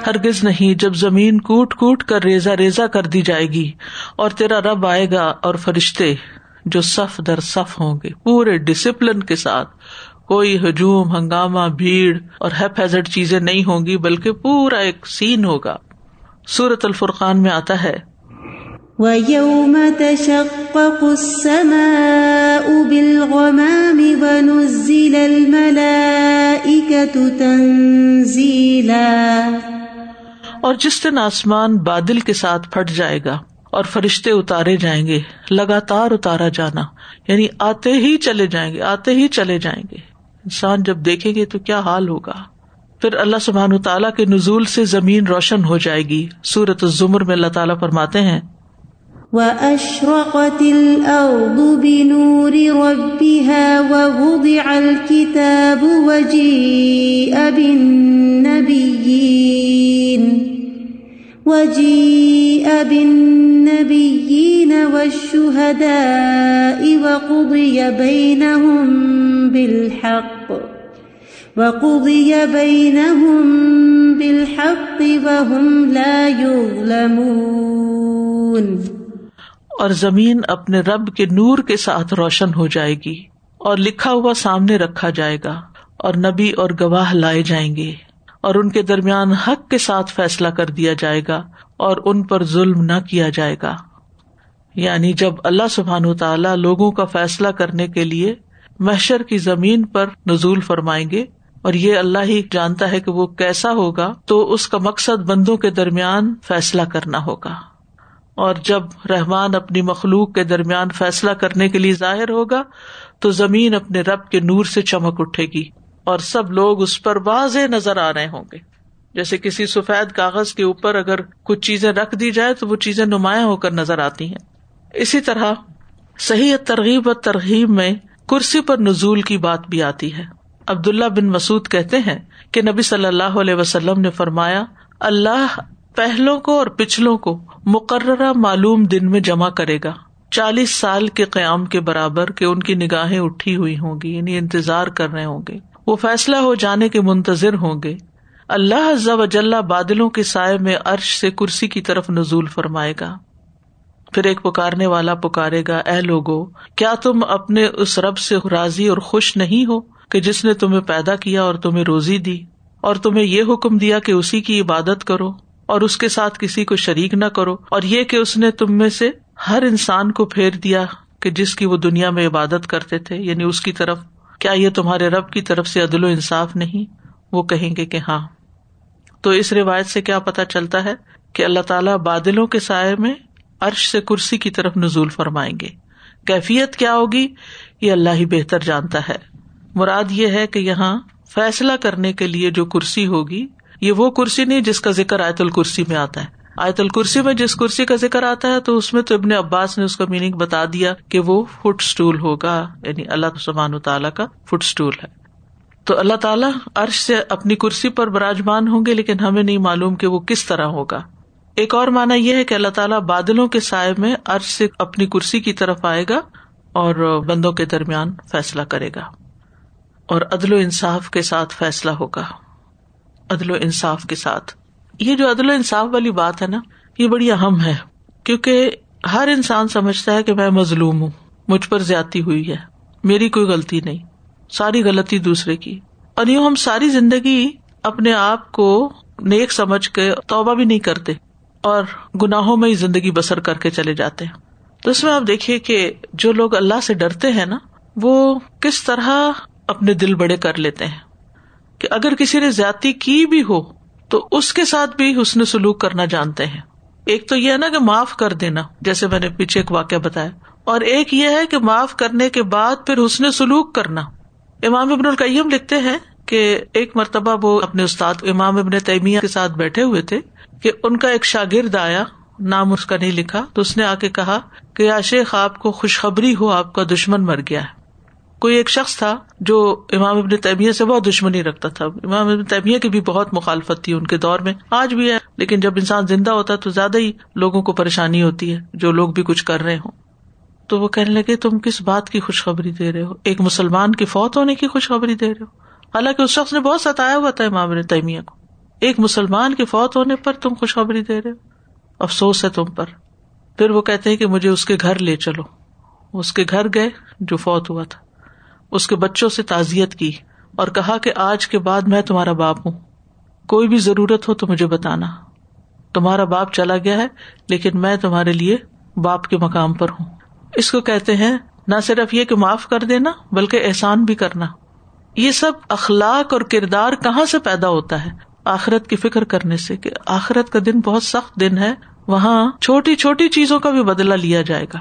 ہرگز نہیں، جب زمین کوٹ کوٹ کر ریزہ ریزہ کر دی جائے گی اور تیرا رب آئے گا اور فرشتے جو صف در صف ہوں گے، پورے ڈسپلن کے ساتھ، کوئی ہجوم، ہنگامہ، بھیڑ اور ہیپ ہیزرڈ چیزیں نہیں ہوں گی، بلکہ پورا ایک سین ہوگا. سورۃ الفرقان میں آتا ہے، وَيَوْمَ تَشَقَّقُ السَّمَاءُ بِالْغَمَامِ وَنُزِّلَ الْمَلَائِكَةُ تَنزِيلًا. اور جس دن آسمان بادل کے ساتھ پھٹ جائے گا اور فرشتے اتارے جائیں گے، لگاتار اتارا جانا، یعنی آتے ہی چلے جائیں گے، آتے ہی چلے جائیں گے۔ انسان جب دیکھیں گے تو کیا حال ہوگا۔ پھر اللہ سبحانہ وتعالیٰ کے نزول سے زمین روشن ہو جائے گی۔ سورۃ الزمر میں اللہ تعالیٰ فرماتے ہیں، وَأَشْرَقَتِ الْأَرْضُ بِنُورِ رَبِّهَا وَوُضِعَ الْكِتَابُ وَجِيءَ بِالنَّبِيِّينَ وَجِيءَ بِالنَّبِيِّينَ وَالشُّهَدَاءِ وَقُضِيَ بَيْنَهُم بِالْحَقِّ وَقُضِيَ بَيْنَهُم بِالْحَقِّ وَهُمْ لَا يُظْلَمُونَ۔ اور زمین اپنے رب کے نور کے ساتھ روشن ہو جائے گی اور لکھا ہوا سامنے رکھا جائے گا، اور نبی اور گواہ لائے جائیں گے، اور ان کے درمیان حق کے ساتھ فیصلہ کر دیا جائے گا اور ان پر ظلم نہ کیا جائے گا۔ یعنی جب اللہ سبحانہ وتعالیٰ لوگوں کا فیصلہ کرنے کے لیے محشر کی زمین پر نزول فرمائیں گے، اور یہ اللہ ہی جانتا ہے کہ وہ کیسا ہوگا، تو اس کا مقصد بندوں کے درمیان فیصلہ کرنا ہوگا۔ اور جب رحمان اپنی مخلوق کے درمیان فیصلہ کرنے کے لیے ظاہر ہوگا تو زمین اپنے رب کے نور سے چمک اٹھے گی اور سب لوگ اس پر واضح نظر آ رہے ہوں گے۔ جیسے کسی سفید کاغذ کے اوپر اگر کچھ چیزیں رکھ دی جائے تو وہ چیزیں نمایاں ہو کر نظر آتی ہیں۔ اسی طرح صحیح ترغیب و ترغیب میں کرسی پر نزول کی بات بھی آتی ہے۔ عبداللہ بن مسعود کہتے ہیں کہ نبی صلی اللہ علیہ وسلم نے فرمایا، اللہ پہلوں کو اور پچھلوں کو مقررہ معلوم دن میں جمع کرے گا، چالیس سال کے قیام کے برابر، کہ ان کی نگاہیں اٹھی ہوئی ہوں گی، یعنی انتظار کر رہے ہوں گے، وہ فیصلہ ہو جانے کے منتظر ہوں گے۔ اللہ عز و جل بادلوں کے سائے میں عرش سے کرسی کی طرف نزول فرمائے گا۔ پھر ایک پکارنے والا پکارے گا، اے لوگو، کیا تم اپنے اس رب سے راضی اور خوش نہیں ہو کہ جس نے تمہیں پیدا کیا اور تمہیں روزی دی، اور تمہیں یہ حکم دیا کہ اسی کی عبادت کرو اور اس کے ساتھ کسی کو شریک نہ کرو، اور یہ کہ اس نے تم میں سے ہر انسان کو پھیر دیا کہ جس کی وہ دنیا میں عبادت کرتے تھے، یعنی اس کی طرف، کیا یہ تمہارے رب کی طرف سے عدل و انصاف نہیں؟ وہ کہیں گے کہ ہاں۔ تو اس روایت سے کیا پتہ چلتا ہے کہ اللہ تعالیٰ بادلوں کے سائے میں عرش سے کرسی کی طرف نزول فرمائیں گے۔ کیفیت کیا ہوگی یہ اللہ ہی بہتر جانتا ہے۔ مراد یہ ہے کہ یہاں فیصلہ کرنے کے لیے جو کرسی ہوگی، یہ وہ کرسی نہیں جس کا ذکر آیت الکرسی میں آتا ہے۔ آیت الکرسی میں جس کرسی کا ذکر آتا ہے تو اس میں تو ابن عباس نے اس کا میننگ بتا دیا کہ وہ فٹ سٹول ہوگا، یعنی اللہ سبحانہ و تعالیٰ کا فٹ سٹول ہے۔ تو اللہ تعالیٰ عرش سے اپنی کرسی پر براجمان ہوں گے، لیکن ہمیں نہیں معلوم کہ وہ کس طرح ہوگا۔ ایک اور معنی یہ ہے کہ اللہ تعالیٰ بادلوں کے سائے میں عرش سے اپنی کرسی کی طرف آئے گا اور بندوں کے درمیان فیصلہ کرے گا، اور عدل و انصاف کے ساتھ فیصلہ ہوگا، عدل و انصاف کے ساتھ۔ یہ جو عدل و انصاف والی بات ہے نا، یہ بڑی اہم ہے، کیونکہ ہر انسان سمجھتا ہے کہ میں مظلوم ہوں، مجھ پر زیادتی ہوئی ہے، میری کوئی غلطی نہیں، ساری غلطی دوسرے کی، اور یوں ہم ساری زندگی اپنے آپ کو نیک سمجھ کے توبہ بھی نہیں کرتے اور گناہوں میں ہی زندگی بسر کر کے چلے جاتے ہیں۔ تو اس میں آپ دیکھیے کہ جو لوگ اللہ سے ڈرتے ہیں نا، وہ کس طرح اپنے دل بڑے کر لیتے ہیں کہ اگر کسی نے زیادتی کی بھی ہو تو اس کے ساتھ بھی حسن سلوک کرنا جانتے ہیں۔ ایک تو یہ ہے نا کہ معاف کر دینا، جیسے میں نے پیچھے ایک واقعہ بتایا، اور ایک یہ ہے کہ معاف کرنے کے بعد پھر حسن سلوک کرنا۔ امام ابن القیم لکھتے ہیں کہ ایک مرتبہ وہ اپنے استاد امام ابن تیمیہ کے ساتھ بیٹھے ہوئے تھے کہ ان کا ایک شاگرد آیا، نام اس کا نہیں لکھا، تو اس نے آ کے کہا کہ یا شیخ، آپ کو خوشخبری ہو، آپ کا دشمن مر گیا ہے۔ کوئی ایک شخص تھا جو امام ابن تیمیہ سے بہت دشمنی رکھتا تھا، امام ابن تیمیہ کی بھی بہت مخالفت تھی ان کے دور میں، آج بھی ہے، لیکن جب انسان زندہ ہوتا ہے تو زیادہ ہی لوگوں کو پریشانی ہوتی ہے، جو لوگ بھی کچھ کر رہے ہوں۔ تو وہ کہنے لگے، تم کس بات کی خوشخبری دے رہے ہو؟ ایک مسلمان کے فوت ہونے کی خوشخبری دے رہے ہو؟ حالانکہ اس شخص نے بہت ستایا ہوا تھا امام ابن تیمیہ کو۔ ایک مسلمان کے فوت ہونے پر تم خوشخبری دے رہے ہو، افسوس ہے تم پر۔ پھر وہ کہتے ہیں کہ مجھے اس کے گھر لے چلو۔ اس کے گھر گئے جو فوت ہوا تھا، اس کے بچوں سے تعزیت کی اور کہا کہ آج کے بعد میں تمہارا باپ ہوں، کوئی بھی ضرورت ہو تو مجھے بتانا، تمہارا باپ چلا گیا ہے لیکن میں تمہارے لیے باپ کے مقام پر ہوں۔ اس کو کہتے ہیں نہ صرف یہ کہ معاف کر دینا بلکہ احسان بھی کرنا۔ یہ سب اخلاق اور کردار کہاں سے پیدا ہوتا ہے؟ آخرت کی فکر کرنے سے کہ آخرت کا دن بہت سخت دن ہے، وہاں چھوٹی چھوٹی چیزوں کا بھی بدلہ لیا جائے گا.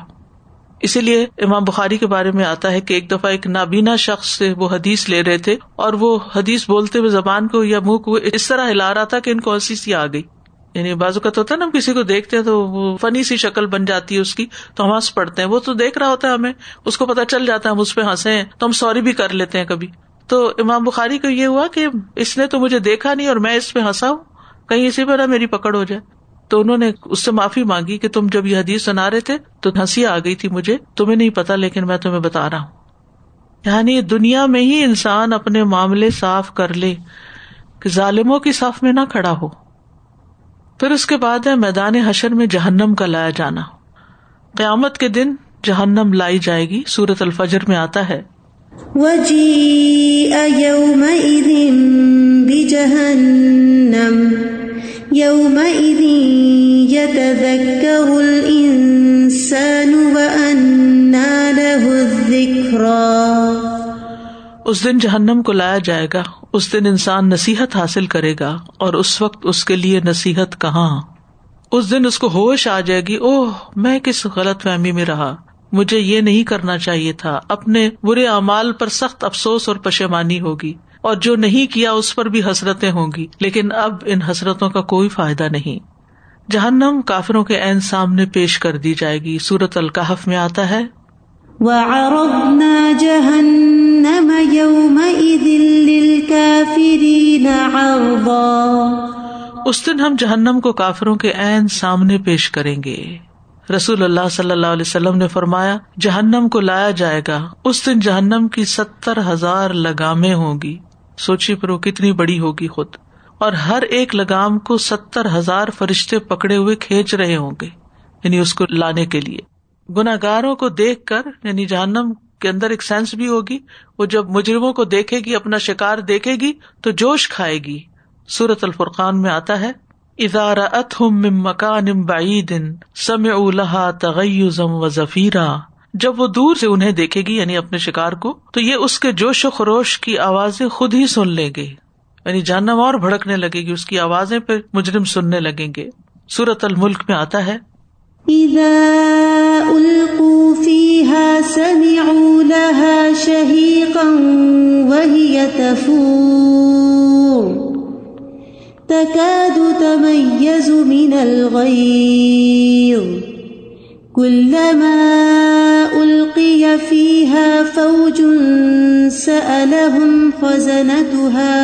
اسی لیے امام بخاری کے بارے میں آتا ہے کہ ایک دفعہ ایک نابینا شخص سے وہ حدیث لے رہے تھے، اور وہ حدیث بولتے ہوئے زبان کو یا منہ کو اس طرح ہلا رہا تھا کہ ان کو ہنسی سی آ گئی. یعنی بعض اوقات ہوتا ہے نا، ہم کسی کو دیکھتے ہیں تو وہ فنی سی شکل بن جاتی ہے اس کی، تو ہم ہنس پڑتے ہیں. وہ تو دیکھ رہا ہوتا ہے ہمیں، اس کو پتہ چل جاتا ہے ہم اس پہ ہنسے ہیں، تو ہم سوری بھی کر لیتے ہیں کبھی. تو امام بخاری کو یہ ہوا کہ اس نے تو مجھے دیکھا نہیں اور میں اس پہ ہنسا ہوں، کہیں اسی پر میری پکڑ ہو جائے. تو انہوں نے اس سے معافی مانگی کہ تم جب یہ حدیث سنا رہے تھے تو ہنسی آ گئی تھی مجھے، تمہیں نہیں پتا لیکن میں تمہیں بتا رہا ہوں. یعنی دنیا میں ہی انسان اپنے معاملے صاف کر لے کہ ظالموں کی صف میں نہ کھڑا ہو. پھر اس کے بعد ہے میدان حشر میں جہنم کا لایا جانا. قیامت کے دن جہنم لائی جائے گی. سورۃ الفجر میں آتا ہے وَجِیءَ یَوْمَئِذٍ بِجَہَنَّمَ یومئذ یتذکر الانسان وأنى له الذکریٰ. اس دن جہنم کو لایا جائے گا، اس دن انسان نصیحت حاصل کرے گا، اور اس وقت اس کے لیے نصیحت کہاں. اس دن اس کو ہوش آ جائے گی، اوہ میں کس غلط فہمی میں رہا، مجھے یہ نہیں کرنا چاہیے تھا. اپنے برے اعمال پر سخت افسوس اور پشیمانی ہوگی، اور جو نہیں کیا اس پر بھی حسرتیں ہوں گی، لیکن اب ان حسرتوں کا کوئی فائدہ نہیں. جہنم کافروں کے عین سامنے پیش کر دی جائے گی. سورۃ الکہف میں آتا ہے وَعَرَضْنَا جَهَنَّمَ يَوْمَئِذٍ لِلْكَافِرِينَ عَرْضًا. اس دن ہم جہنم کو کافروں کے عین سامنے پیش کریں گے. رسول اللہ صلی اللہ علیہ وسلم نے فرمایا جہنم کو لایا جائے گا، اس دن جہنم کی ستر ہزار لگامیں ہوں گی. سوچیے پر وہ کتنی بڑی ہوگی خود، اور ہر ایک لگام کو ستر ہزار فرشتے پکڑے ہوئے کھینچ رہے ہوں گے، یعنی اس کو لانے کے لیے. گناہگاروں کو دیکھ کر، یعنی جہنم کے اندر ایک سینس بھی ہوگی، وہ جب مجرموں کو دیکھے گی، اپنا شکار دیکھے گی تو جوش کھائے گی. سورۃ الفرقان میں آتا ہے اذا رأتهم من مکان بعید سمعوا لها تغیظا وزفیرا. جب وہ دور سے انہیں دیکھے گی، یعنی اپنے شکار کو، تو یہ اس کے جوش و خروش کی آوازیں خود ہی سن لیں گے. یعنی جہنم اور بھڑکنے لگے گی، اس کی آوازیں پھر مجرم سننے لگیں گے. سورۃ الملک میں آتا ہے اذا القوا فیها سمعوا لها شهيقا وهي تفور تكاد تميز من الغيظ كلما ألقي فيها فوج سألهم خزنتها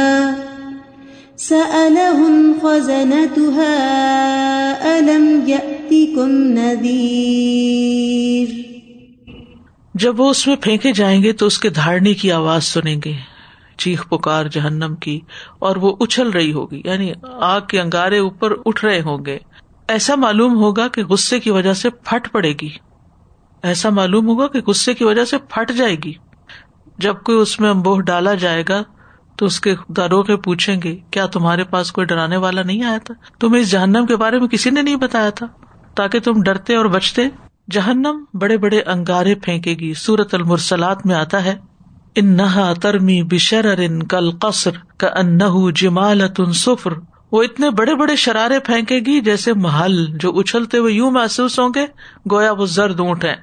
سألهم خزنتها ألم يأتكم نذير. جب وہ اس میں پھینکے جائیں گے تو اس کے دھاڑنے کی آواز سنیں گے، چیخ پکار جہنم کی، اور وہ اچھل رہی ہوگی، یعنی آگ کے انگارے اوپر اٹھ رہے ہوں گے. ایسا معلوم ہوگا کہ غصے کی وجہ سے پھٹ پڑے گی، ایسا معلوم ہوگا کہ غصے کی وجہ سے پھٹ جائے گی. جب کوئی اس میں انبوہ ڈالا جائے گا تو اس کے داروغے پوچھیں گے کیا تمہارے پاس کوئی ڈرانے والا نہیں آیا تھا؟ تمہیں اس جہنم کے بارے میں کسی نے نہیں بتایا تھا تاکہ تم ڈرتے اور بچتے؟ جہنم بڑے بڑے انگارے پھینکے گی. سورۃ المرسلات میں آتا ہے انہا ترمی بشرر کالقصر کانہ جمالۃ صفر. وہ اتنے بڑے بڑے شرارے پھینکے گی جیسے محل جو اچھلتے ہوئے یوں محسوس ہوں گے گویا وہ زرد اونٹ ہیں.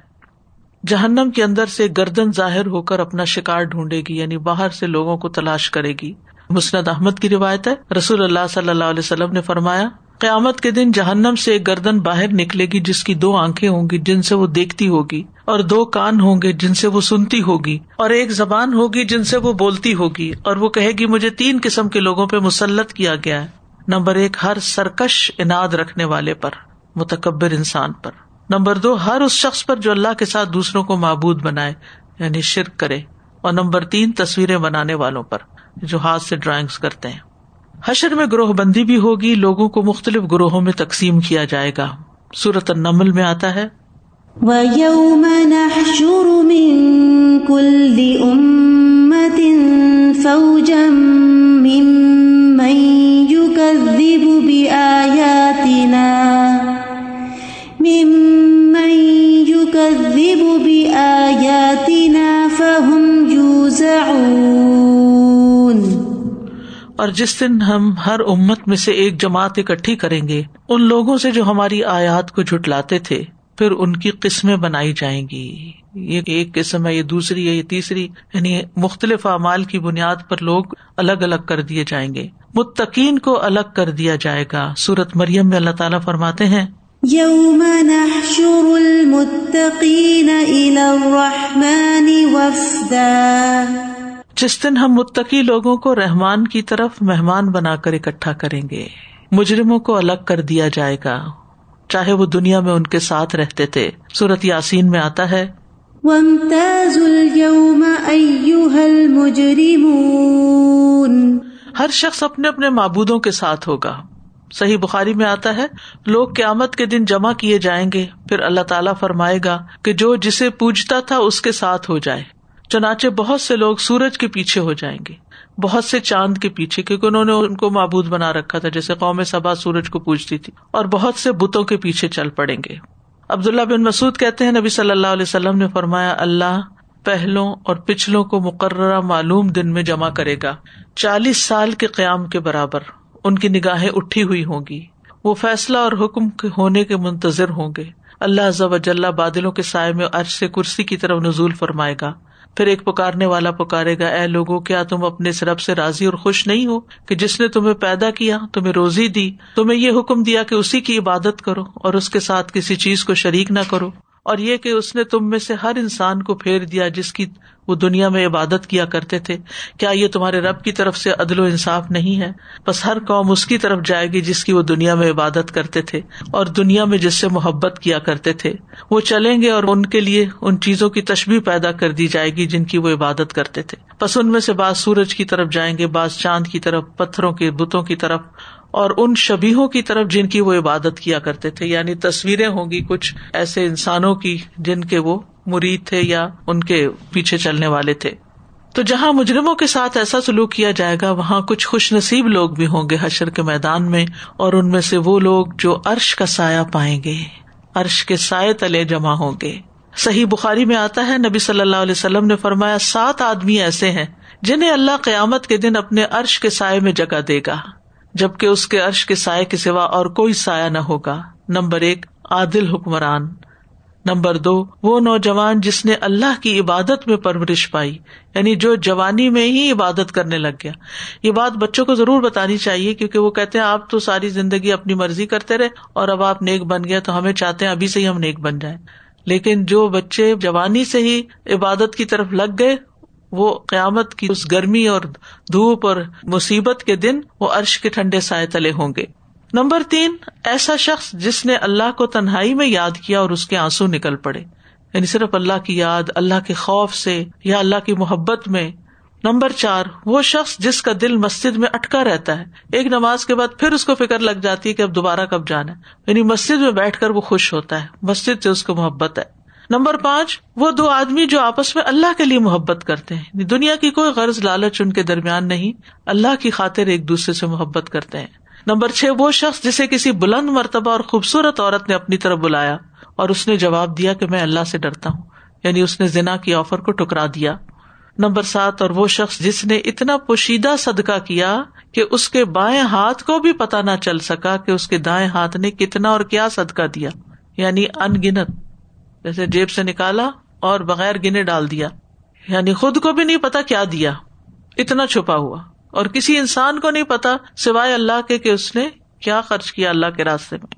جہنم کے اندر سے گردن ظاہر ہو کر اپنا شکار ڈھونڈے گی، یعنی باہر سے لوگوں کو تلاش کرے گی. مسند احمد کی روایت ہے رسول اللہ صلی اللہ علیہ وسلم نے فرمایا قیامت کے دن جہنم سے ایک گردن باہر نکلے گی جس کی دو آنکھیں ہوں گی جن سے وہ دیکھتی ہوگی، اور دو کان ہوں گے جن سے وہ سنتی ہوگی، اور ایک زبان ہوگی جن سے وہ بولتی ہوگی. اور وہ کہے گی مجھے تین قسم کے لوگوں پہ مسلط کیا گیا ہے. نمبر ایک، ہر سرکش اناد رکھنے والے پر، متکبر انسان پر. نمبر دو، ہر اس شخص پر جو اللہ کے ساتھ دوسروں کو معبود بنائے یعنی شرک کرے. اور نمبر تین، تصویریں بنانے والوں پر جو ہاتھ سے ڈرائنگز کرتے ہیں. حشر میں گروہ بندی بھی ہوگی، لوگوں کو مختلف گروہوں میں تقسیم کیا جائے گا. سورۃ النمل میں آتا ہے وَيَوْمَ نَحْشُرُ مِن كُلِّ أُمَّةٍ فَوْجًا مِّمَّن يكذب بآياتنا ممن يكذب بآياتنا فهم يوزعون. اور جس دن ہم ہر امت میں سے ایک جماعت اکٹھی کریں گے ان لوگوں سے جو ہماری آیات کو جھٹلاتے تھے، پھر ان کی قسمیں بنائی جائیں گی، یہ ایک قسم ہے، یہ دوسری ہے، یہ تیسری، یعنی مختلف اعمال کی بنیاد پر لوگ الگ الگ کر دیے جائیں گے، متقین کو الگ کر دیا جائے گا۔ سورۃ مریم میں اللہ تعالیٰ فرماتے ہیں یوم نحشر المتقین الی الرحمن وفدا، جس دن ہم متقی لوگوں کو رحمان کی طرف مہمان بنا کر اکٹھا کریں گے، مجرموں کو الگ کر دیا جائے گا چاہے وہ دنیا میں ان کے ساتھ رہتے تھے۔ سورۃ یاسین میں آتا ہے وَامْتَازُوا الْيَوْمَ أَيُّهَا الْمُجْرِمُونَ، ہر شخص اپنے اپنے معبودوں کے ساتھ ہوگا۔ صحیح بخاری میں آتا ہے لوگ قیامت کے دن جمع کیے جائیں گے، پھر اللہ تعالیٰ فرمائے گا کہ جو جسے پوجتا تھا اس کے ساتھ ہو جائے، چنانچہ بہت سے لوگ سورج کے پیچھے ہو جائیں گے، بہت سے چاند کے پیچھے، کیونکہ انہوں نے ان کو معبود بنا رکھا تھا، جیسے قوم سبا سورج کو پوجتی تھی، اور بہت سے بتوں کے پیچھے چل پڑیں گے۔ عبداللہ بن مسعود کہتے ہیں نبی صلی اللہ علیہ وسلم نے فرمایا اللہ پہلوں اور پچھلوں کو مقررہ معلوم دن میں جمع کرے گا، چالیس سال کے قیام کے برابر، ان کی نگاہیں اٹھی ہوئی ہوں گی، وہ فیصلہ اور حکم کے ہونے کے منتظر ہوں گے۔ اللہ عز و جل بادلوں کے سائے میں عرش سے کرسی کی طرف نزول فرمائے گا، پھر ایک پکارنے والا پکارے گا اے لوگوں کیا تم اپنے اس رب سے راضی اور خوش نہیں ہو کہ جس نے تمہیں پیدا کیا، تمہیں روزی دی، تمہیں یہ حکم دیا کہ اسی کی عبادت کرو اور اس کے ساتھ کسی چیز کو شریک نہ کرو، اور یہ کہ اس نے تم میں سے ہر انسان کو پھیر دیا جس کی وہ دنیا میں عبادت کیا کرتے تھے، کیا یہ تمہارے رب کی طرف سے عدل و انصاف نہیں ہے؟ بس ہر قوم اس کی طرف جائے گی جس کی وہ دنیا میں عبادت کرتے تھے اور دنیا میں جس سے محبت کیا کرتے تھے، وہ چلیں گے اور ان کے لیے ان چیزوں کی تشبیہ پیدا کر دی جائے گی جن کی وہ عبادت کرتے تھے، پس ان میں سے بعض سورج کی طرف جائیں گے، بعض چاند کی طرف، پتھروں کے بتوں کی طرف، اور ان شبیہوں کی طرف جن کی وہ عبادت کیا کرتے تھے، یعنی تصویریں ہوں گی کچھ ایسے انسانوں کی جن کے وہ مرید تھے یا ان کے پیچھے چلنے والے تھے۔ تو جہاں مجرموں کے ساتھ ایسا سلوک کیا جائے گا وہاں کچھ خوش نصیب لوگ بھی ہوں گے حشر کے میدان میں، اور ان میں سے وہ لوگ جو عرش کا سایہ پائیں گے، عرش کے سائے تلے جمع ہوں گے۔ صحیح بخاری میں آتا ہے نبی صلی اللہ علیہ وسلم نے فرمایا سات آدمی ایسے ہیں جنہیں اللہ قیامت کے دن اپنے عرش کے سائے میں جگہ دے گا جبکہ اس کے عرش کے سائے کے سوا اور کوئی سایہ نہ ہوگا۔ نمبر ایک، عادل حکمران۔ نمبر دو، وہ نوجوان جس نے اللہ کی عبادت میں پرورش پائی، یعنی جو جوانی میں ہی عبادت کرنے لگ گیا۔ یہ بات بچوں کو ضرور بتانی چاہیے کیونکہ وہ کہتے ہیں آپ تو ساری زندگی اپنی مرضی کرتے رہے اور اب آپ نیک بن گئے تو ہمیں چاہتے ہیں ابھی سے ہی ہم نیک بن جائیں، لیکن جو بچے جوانی سے ہی عبادت کی طرف لگ گئے وہ قیامت کی اس گرمی اور دھوپ اور مصیبت کے دن وہ عرش کے ٹھنڈے سائے تلے ہوں گے۔ نمبر تین، ایسا شخص جس نے اللہ کو تنہائی میں یاد کیا اور اس کے آنسو نکل پڑے، یعنی صرف اللہ کی یاد، اللہ کے خوف سے یا اللہ کی محبت میں۔ نمبر چار، وہ شخص جس کا دل مسجد میں اٹکا رہتا ہے، ایک نماز کے بعد پھر اس کو فکر لگ جاتی ہے کہ اب دوبارہ کب جانا ہے، یعنی مسجد میں بیٹھ کر وہ خوش ہوتا ہے، مسجد سے اس کو محبت ہے۔ نمبر پانچ، وہ دو آدمی جو آپس میں اللہ کے لیے محبت کرتے ہیں، دنیا کی کوئی غرض لالچ ان کے درمیان نہیں، اللہ کی خاطر ایک دوسرے سے محبت کرتے ہیں۔ نمبر چھ، وہ شخص جسے کسی بلند مرتبہ اور خوبصورت عورت نے اپنی طرف بلایا اور اس نے جواب دیا کہ میں اللہ سے ڈرتا ہوں، یعنی اس نے زنا کی آفر کو ٹکرا دیا۔ نمبر سات، اور وہ شخص جس نے اتنا پوشیدہ صدقہ کیا کہ اس کے بائیں ہاتھ کو بھی پتہ نہ چل سکا کہ اس کے دائیں ہاتھ نے کتنا اور کیا صدقہ دیا، یعنی ان گنت، جیسے جیب سے نکالا اور بغیر گنے ڈال دیا، یعنی خود کو بھی نہیں پتا کیا دیا، اتنا چھپا ہوا، اور کسی انسان کو نہیں پتا سوائے اللہ کے کہ اس نے کیا خرچ کیا اللہ کے راستے میں۔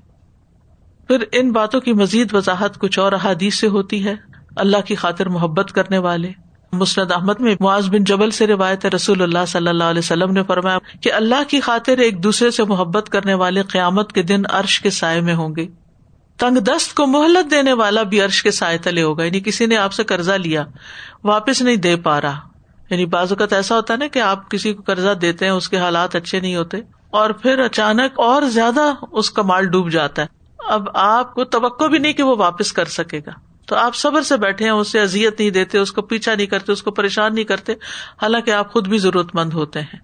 پھر ان باتوں کی مزید وضاحت کچھ اور احادیث سے ہوتی ہے۔ اللہ کی خاطر محبت کرنے والے، مسند احمد میں معاذ بن جبل سے روایت ہے رسول اللہ صلی اللہ علیہ وسلم نے فرمایا کہ اللہ کی خاطر ایک دوسرے سے محبت کرنے والے قیامت کے دن عرش کے سائے میں ہوں گے۔ تنگ دست کو مہلت دینے والا بھی عرش کے سائے تلے ہوگا، یعنی کسی نے آپ سے قرضہ لیا واپس نہیں دے پا رہا، یعنی بعض اوقات ایسا ہوتا ہے نا کہ آپ کسی کو قرضہ دیتے ہیں، اس کے حالات اچھے نہیں ہوتے اور پھر اچانک اور زیادہ اس کا مال ڈوب جاتا ہے، اب آپ کو توقع بھی نہیں کہ وہ واپس کر سکے گا، تو آپ صبر سے بیٹھے ہیں، اسے اذیت نہیں دیتے، اس کو پیچھا نہیں کرتے، اس کو پریشان نہیں کرتے، حالانکہ آپ خود بھی ضرورت مند ہوتے ہیں۔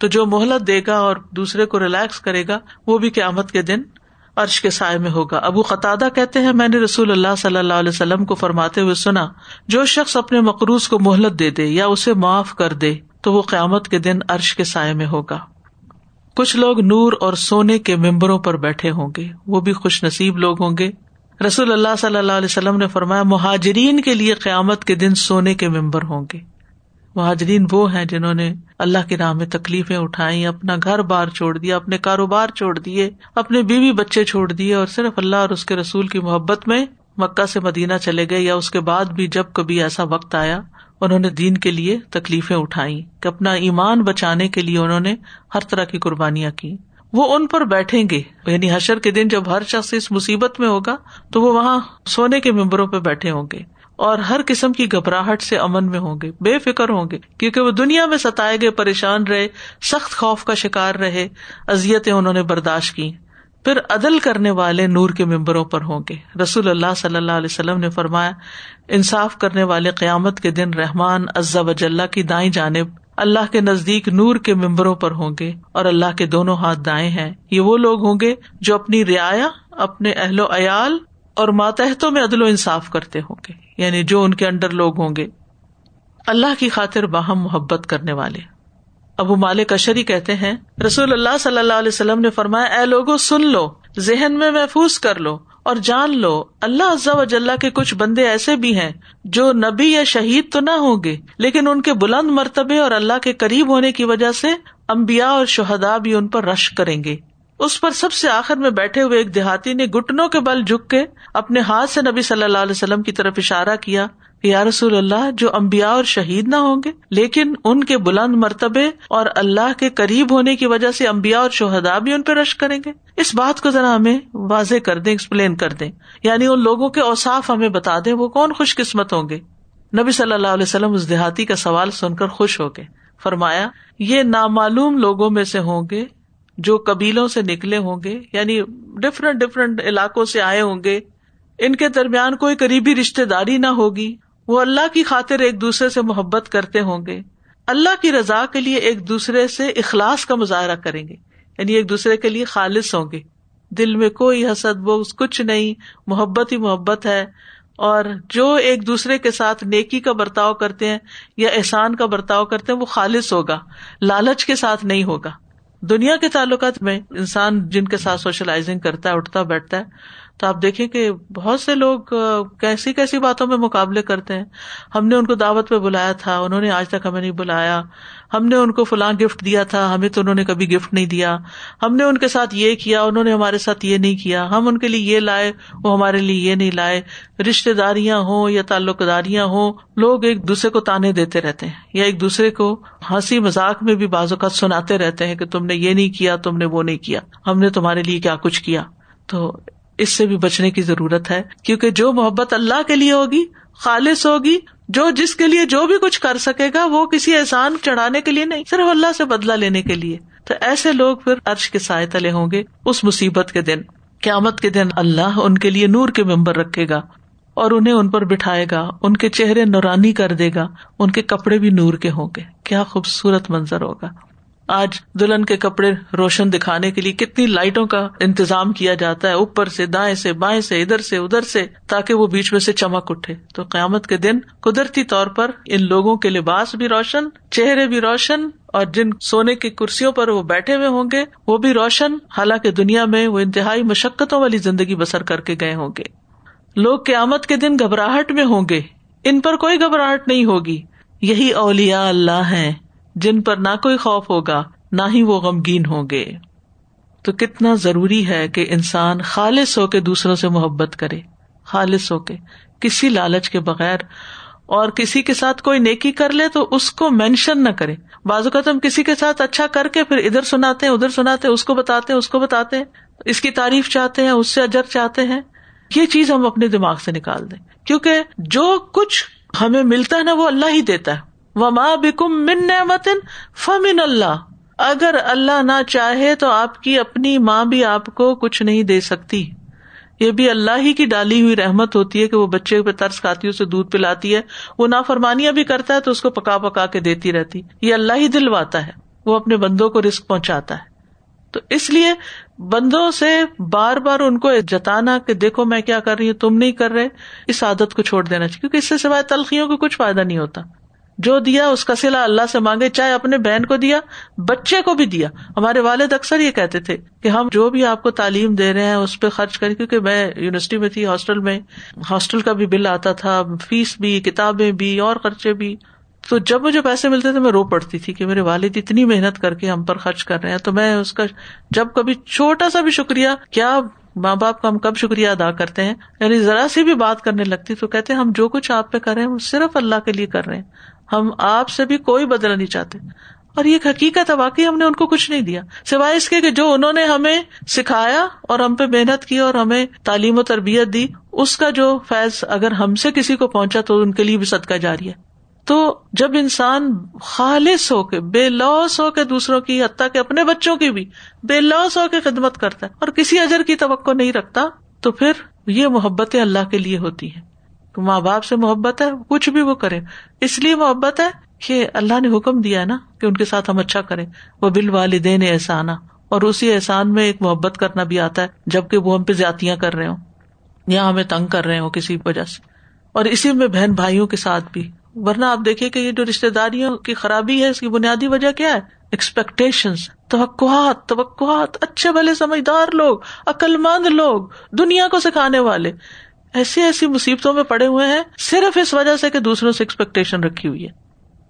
تو جو مہلت دے گا اور دوسرے کو ریلیکس کرے گا وہ بھی قیامت کے دن عرش کے سائے میں ہوگا۔ ابو قتادہ کہتے ہیں میں نے رسول اللہ صلی اللہ علیہ وسلم کو فرماتے ہوئے سنا جو شخص اپنے مقروض کو مہلت دے دے یا اسے معاف کر دے تو وہ قیامت کے دن عرش کے سائے میں ہوگا۔ کچھ لوگ نور اور سونے کے ممبروں پر بیٹھے ہوں گے، وہ بھی خوش نصیب لوگ ہوں گے۔ رسول اللہ صلی اللہ علیہ وسلم نے فرمایا مہاجرین کے لیے قیامت کے دن سونے کے ممبر ہوں گے۔ مہاجرین وہ ہیں جنہوں نے اللہ کے راہ میں تکلیفیں اٹھائیں، اپنا گھر بار چھوڑ دیا، اپنے کاروبار چھوڑ دیے، اپنے بیوی بچے چھوڑ دیے اور صرف اللہ اور اس کے رسول کی محبت میں مکہ سے مدینہ چلے گئے، یا اس کے بعد بھی جب کبھی ایسا وقت آیا انہوں نے دین کے لیے تکلیفیں اٹھائیں کہ اپنا ایمان بچانے کے لیے انہوں نے ہر طرح کی قربانیاں کی۔ وہ ان پر بیٹھیں گے، یعنی حشر کے دن جب ہر شخص اس مصیبت میں ہوگا تو وہ وہاں سونے کے ممبروں پہ بیٹھے ہوں گے اور ہر قسم کی گھبراہٹ سے امن میں ہوں گے، بے فکر ہوں گے، کیونکہ وہ دنیا میں ستائے گئے، پریشان رہے، سخت خوف کا شکار رہے، اذیتیں انہوں نے برداشت کی۔ پھر عدل کرنے والے نور کے ممبروں پر ہوں گے۔ رسول اللہ صلی اللہ علیہ وسلم نے فرمایا انصاف کرنے والے قیامت کے دن رحمان عز و جل کی دائیں جانب اللہ کے نزدیک نور کے ممبروں پر ہوں گے اور اللہ کے دونوں ہاتھ دائیں ہیں۔ یہ وہ لوگ ہوں گے جو اپنی رعایا، اپنے اہل و عیال اور ماتحتوں میں عدل و انصاف کرتے ہوں گے، یعنی جو ان کے انڈر لوگ ہوں گے، اللہ کی خاطر باہم محبت کرنے والے۔ ابو مالک اشری کہتے ہیں رسول اللہ صلی اللہ علیہ وسلم نے فرمایا اے لوگوں سن لو، ذہن میں محفوظ کر لو اور جان لو، اللہ عز و جل کے کچھ بندے ایسے بھی ہیں جو نبی یا شہید تو نہ ہوں گے لیکن ان کے بلند مرتبے اور اللہ کے قریب ہونے کی وجہ سے انبیاء اور شہداء بھی ان پر رشک کریں گے۔ اس پر سب سے آخر میں بیٹھے ہوئے ایک دیہاتی نے گھٹنوں کے بل جھک کے اپنے ہاتھ سے نبی صلی اللہ علیہ وسلم کی طرف اشارہ کیا کہ یا رسول اللہ، جو انبیاء اور شہید نہ ہوں گے لیکن ان کے بلند مرتبے اور اللہ کے قریب ہونے کی وجہ سے انبیاء اور شہداء بھی ان پر رشک کریں گے، اس بات کو ذرا ہمیں واضح کر دیں، ایکسپلین کر دیں، یعنی ان لوگوں کے اوصاف ہمیں بتا دیں، وہ کون خوش قسمت ہوں گے۔ نبی صلی اللہ علیہ وسلم اس دیہاتی کا سوال سن کر خوش ہو گئے، فرمایا یہ نامعلوم لوگوں میں سے ہوں گے جو قبیلوں سے نکلے ہوں گے، یعنی ڈفرنٹ ڈفرنٹ علاقوں سے آئے ہوں گے، ان کے درمیان کوئی قریبی رشتے داری نہ ہوگی، وہ اللہ کی خاطر ایک دوسرے سے محبت کرتے ہوں گے، اللہ کی رضا کے لیے ایک دوسرے سے اخلاص کا مظاہرہ کریں گے، یعنی ایک دوسرے کے لیے خالص ہوں گے، دل میں کوئی حسد بغض کچھ نہیں، محبت ہی محبت ہے، اور جو ایک دوسرے کے ساتھ نیکی کا برتاؤ کرتے ہیں یا احسان کا برتاؤ کرتے ہیں وہ خالص ہوگا، لالچ کے ساتھ نہیں ہوگا۔ دنیا کے تعلقات میں انسان جن کے ساتھ سوشلائزنگ کرتا ہے، اٹھتا بیٹھتا ہے، تو آپ دیکھیں کہ بہت سے لوگ کیسی کیسی باتوں میں مقابلے کرتے ہیں، ہم نے ان کو دعوت پہ بلایا تھا، انہوں نے آج تک ہمیں نہیں بلایا، ہم نے ان کو فلاں گفٹ دیا تھا، ہمیں تو انہوں نے کبھی گفٹ نہیں دیا، ہم نے ان کے ساتھ یہ کیا، انہوں نے ہمارے ساتھ یہ نہیں کیا، ہم ان کے لیے یہ لائے، وہ ہمارے لیے یہ نہیں لائے۔ رشتے داریاں ہوں یا تعلق داریاں ہوں، لوگ ایک دوسرے کو تانے دیتے رہتے ہیں یا ایک دوسرے کو ہنسی مذاق میں بھی بعض اوقات سناتے رہتے ہیں کہ تم نے یہ نہیں کیا، تم نے وہ نہیں کیا، ہم نے تمہارے لیے کیا کچھ کیا۔ تو اس سے بھی بچنے کی ضرورت ہے، کیونکہ جو محبت اللہ کے لیے ہوگی خالص ہوگی، جو جس کے لیے جو بھی کچھ کر سکے گا وہ کسی احسان چڑھانے کے لیے نہیں، صرف اللہ سے بدلہ لینے کے لیے۔ تو ایسے لوگ پھر عرش کے سائے تلے ہوں گے اس مصیبت کے دن۔ قیامت کے دن اللہ ان کے لیے نور کے ممبر رکھے گا اور انہیں ان پر بٹھائے گا، ان کے چہرے نورانی کر دے گا، ان کے کپڑے بھی نور کے ہوں گے۔ کیا خوبصورت منظر ہوگا۔ آج دلہن کے کپڑے روشن دکھانے کے لیے کتنی لائٹوں کا انتظام کیا جاتا ہے، اوپر سے، دائیں سے، بائیں سے، ادھر سے ادھر سے، تاکہ وہ بیچ میں سے چمک اٹھے۔ تو قیامت کے دن قدرتی طور پر ان لوگوں کے لباس بھی روشن، چہرے بھی روشن، اور جن سونے کی کرسیوں پر وہ بیٹھے ہوئے ہوں گے وہ بھی روشن، حالانکہ دنیا میں وہ انتہائی مشقتوں والی زندگی بسر کر کے گئے ہوں گے۔ لوگ قیامت کے دن گھبراہٹ میں ہوں گے، ان پر کوئی گھبراہٹ نہیں ہوگی۔ یہی اولیاء اللہ ہیں جن پر نہ کوئی خوف ہوگا نہ ہی وہ غمگین ہوں گے۔ تو کتنا ضروری ہے کہ انسان خالص ہو کے دوسروں سے محبت کرے، خالص ہو کے، کسی لالچ کے بغیر، اور کسی کے ساتھ کوئی نیکی کر لے تو اس کو مینشن نہ کرے۔ بعض اوقات ہم کسی کے ساتھ اچھا کر کے پھر ادھر سناتے ہیں، ادھر سناتے ہیں، اس کو بتاتے ہیں، اس کو بتاتے ہیں، اس کی تعریف چاہتے ہیں، اس سے اجر چاہتے ہیں۔ یہ چیز ہم اپنے دماغ سے نکال دیں، کیونکہ جو کچھ ہمیں ملتا ہے نا وہ اللہ ہی دیتا ہے۔ وَمَا بِكُم مِّن نِعْمَةٍ فَمِنَ اللَّهِ، اگر اللہ نہ چاہے تو آپ کی اپنی ماں بھی آپ کو کچھ نہیں دے سکتی، یہ بھی اللہ ہی کی ڈالی ہوئی رحمت ہوتی ہے کہ وہ بچے پہ ترس کھاتی ہے، اسے دودھ پلاتی ہے، وہ نافرمانیاں بھی کرتا ہے تو اس کو پکا پکا کے دیتی رہتی، یہ اللہ ہی دلواتا ہے، وہ اپنے بندوں کو رزق پہنچاتا ہے۔ تو اس لیے بندوں سے بار بار ان کو جتانا کہ دیکھو میں کیا کر رہی ہوں، تم نہیں کر رہے، اس عادت کو چھوڑ دینا چاہیے، کیونکہ اس سے سوائے تلخیوں کو کچھ فائدہ نہیں ہوتا۔ جو دیا اس کا صلہ اللہ سے مانگے, چاہے اپنے بہن کو دیا, بچے کو بھی دیا. ہمارے والد اکثر یہ کہتے تھے کہ ہم جو بھی آپ کو تعلیم دے رہے ہیں اس پہ خرچ کریں, کیونکہ میں یونیورسٹی میں تھی, ہاسٹل میں, ہاسٹل کا بھی بل آتا تھا, فیس بھی, کتابیں بھی, اور خرچے بھی. تو جب مجھے پیسے ملتے تھے میں رو پڑتی تھی کہ میرے والد اتنی محنت کر کے ہم پر خرچ کر رہے ہیں. تو میں اس کا جب کبھی چھوٹا سا بھی شکریہ, کیا ماں باپ کا ہم کب شکریہ ادا کرتے ہیں, یعنی ذرا سی بھی بات کرنے لگتی تو کہتے ہیں ہم جو کچھ آپ پہ کر رہے ہیں ہم صرف اللہ کے لیے کر رہے ہیں, ہم آپ سے بھی کوئی بدلہ نہیں چاہتے. اور یہ حقیقت ہے, واقعی ہم نے ان کو کچھ نہیں دیا سوائے اس کے کہ جو انہوں نے ہمیں سکھایا اور ہم پہ محنت کی اور ہمیں تعلیم و تربیت دی, اس کا جو فیض اگر ہم سے کسی کو پہنچا تو ان کے لیے بھی صدقہ جاری ہے. تو جب انسان خالص ہو کے, بے لوث ہو کے دوسروں کی, حتیٰ کہ اپنے بچوں کی بھی بے لوث ہو کے خدمت کرتا ہے اور کسی اجر کی توقع نہیں رکھتا, تو پھر یہ محبتیں اللہ کے لیے ہوتی ہیں. ماں باپ سے محبت ہے, کچھ بھی وہ کریں اس لیے محبت ہے کہ اللہ نے حکم دیا ہے نا کہ ان کے ساتھ ہم اچھا کریں. وہ بالوالدین احسانہ, اور اسی احسان میں ایک محبت کرنا بھی آتا ہے جبکہ وہ ہم پہ زیادتیاں کر رہے ہوں یا ہمیں تنگ کر رہے ہوں کسی وجہ سے, اور اسی میں بہن بھائیوں کے ساتھ بھی. ورنہ آپ دیکھیں کہ یہ جو رشتہ داریوں کی خرابی ہے اس کی بنیادی وجہ کیا ہے؟ ایکسپیکٹیشنز, توقعات. توقعات اچھے بھلے سمجھدار لوگ, عقل مند لوگ, دنیا کو سکھانے والے ایسی ایسی مصیبتوں میں پڑے ہوئے ہیں صرف اس وجہ سے کہ دوسروں سے ایکسپیکٹیشن رکھی ہوئی ہے.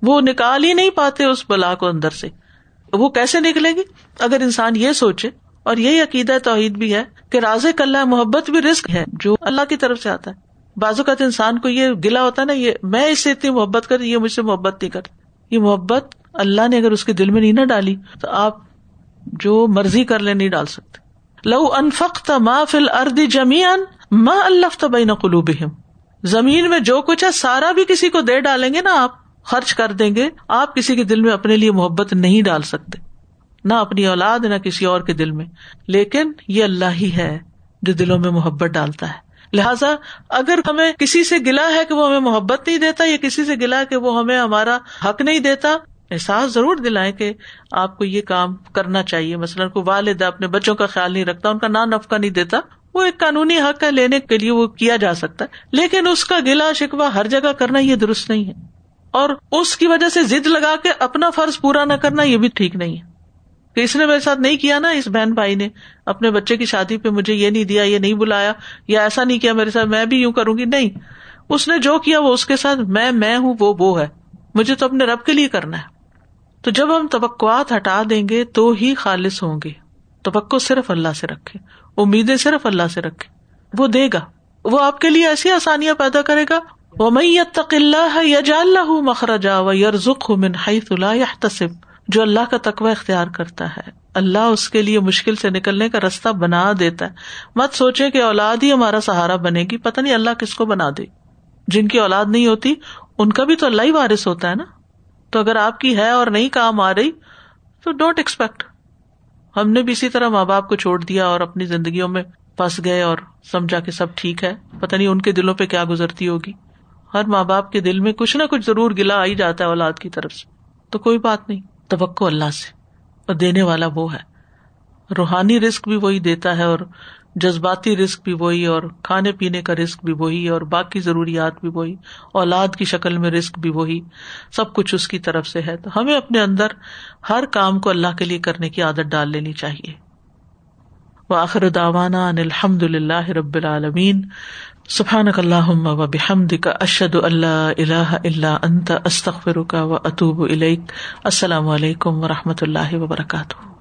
وہ نکال ہی نہیں پاتے اس بلا کو اندر سے. وہ کیسے نکلے گی اگر انسان یہ سوچے, اور یہی عقیدہ توحید بھی ہے کہ رازق اللہ, محبت بھی رزق ہے جو اللہ کی طرف سے آتا ہے. بعض اوقات انسان کو یہ گلہ ہوتا ہے نا, یہ میں اس سے اتنی محبت کرتی, یہ مجھ سے محبت نہیں کرتی. یہ محبت اللہ نے اگر اس کے دل میں نہیں نہ ڈالی تو آپ جو مرضی کر لیں نہیں ڈال سکتے. لو انفقت ما فی الارض جميعا ما الفت بین قلوبہم, زمین میں جو کچھ ہے سارا بھی کسی کو دے ڈالیں گے نا, آپ خرچ کر دیں گے, آپ کسی کے دل میں اپنے لیے محبت نہیں ڈال سکتے, نہ اپنی اولاد نہ کسی اور کے دل میں. لیکن یہ اللہ ہی ہے جو دلوں میں محبت ڈالتا ہے. لہٰذا اگر ہمیں کسی سے گلہ ہے کہ وہ ہمیں محبت نہیں دیتا, یا کسی سے گلہ ہے کہ وہ ہمیں ہمارا حق نہیں دیتا, احساس ضرور دلائیں کہ آپ کو یہ کام کرنا چاہیے. مثلاً کوئی والد اپنے بچوں کا خیال نہیں رکھتا, ان کا نان نفقہ نہیں دیتا, وہ ایک قانونی حق ہے, لینے کے لیے وہ کیا جا سکتا ہے, لیکن اس کا گلہ شکوہ ہر جگہ کرنا یہ درست نہیں ہے, اور اس کی وجہ سے ضد لگا کے اپنا فرض پورا نہ کرنا یہ بھی ٹھیک نہیں ہے کہ اس نے میرے ساتھ نہیں کیا نا, اس بہن بھائی نے اپنے بچے کی شادی پہ مجھے یہ نہیں دیا, یہ نہیں بلایا, یا ایسا نہیں کیا میرے ساتھ, میں بھی یوں کروں گی. نہیں, اس نے جو کیا وہ اس کے ساتھ میں میں ہوں, وہ وہ ہے, مجھے تو اپنے رب کے لیے کرنا ہے. تو جب ہم توقعات ہٹا دیں گے تو ہی خالص ہوں گے. توقع صرف اللہ سے رکھے, امیدیں صرف اللہ سے رکھے, وہ دے گا, وہ آپ کے لیے ایسی آسانیاں پیدا کرے گا. وَمَن يَتَّقِ اللَّهَ يَجْعَل لَّهُ مَخْرَجًا وَيَرْزُقْهُ مِنْ حَيْثُ لَا يَحْتَسِبُ. جو اللہ کا تقوی اختیار کرتا ہے اللہ اس کے لیے مشکل سے نکلنے کا راستہ بنا دیتا ہے. مت سوچے کہ اولاد ہی ہمارا سہارا بنے گی, پتہ نہیں اللہ کس کو بنا دے. جن کی اولاد نہیں ہوتی ان کا بھی تو اللہ ہی وارث ہوتا ہے نا. تو اگر آپ کی ہے اور نہیں کام آ رہی تو ڈونٹ ایکسپیکٹ. ہم نے بھی اسی طرح ماں باپ کو چھوڑ دیا اور اپنی زندگیوں میں پھنس گئے اور سمجھا کہ سب ٹھیک ہے. پتہ نہیں ان کے دلوں پہ کیا گزرتی ہوگی. ہر ماں باپ کے دل میں کچھ نہ کچھ ضرور گلہ آ ہی جاتا ہے اولاد کی طرف سے. تو کوئی بات نہیں, توقع اللہ سے, اور دینے والا وہ ہے. روحانی رزق بھی وہی دیتا ہے, اور جذباتی رزق بھی وہی, اور کھانے پینے کا رزق بھی وہی, اور باقی ضروریات بھی وہی, اولاد کی شکل میں رزق بھی وہی, سب کچھ اس کی طرف سے ہے. تو ہمیں اپنے اندر ہر کام کو اللہ کے لیے کرنے کی عادت ڈال لینی چاہیے. وآخر دعوانا ان الحمد للہ رب العالمین. سبحانک اللہم و بحمدک اشہد ان لا الہ الا انت استغفرک و اتوب الیک. السلام علیکم و رحمۃ اللہ وبرکاتہ.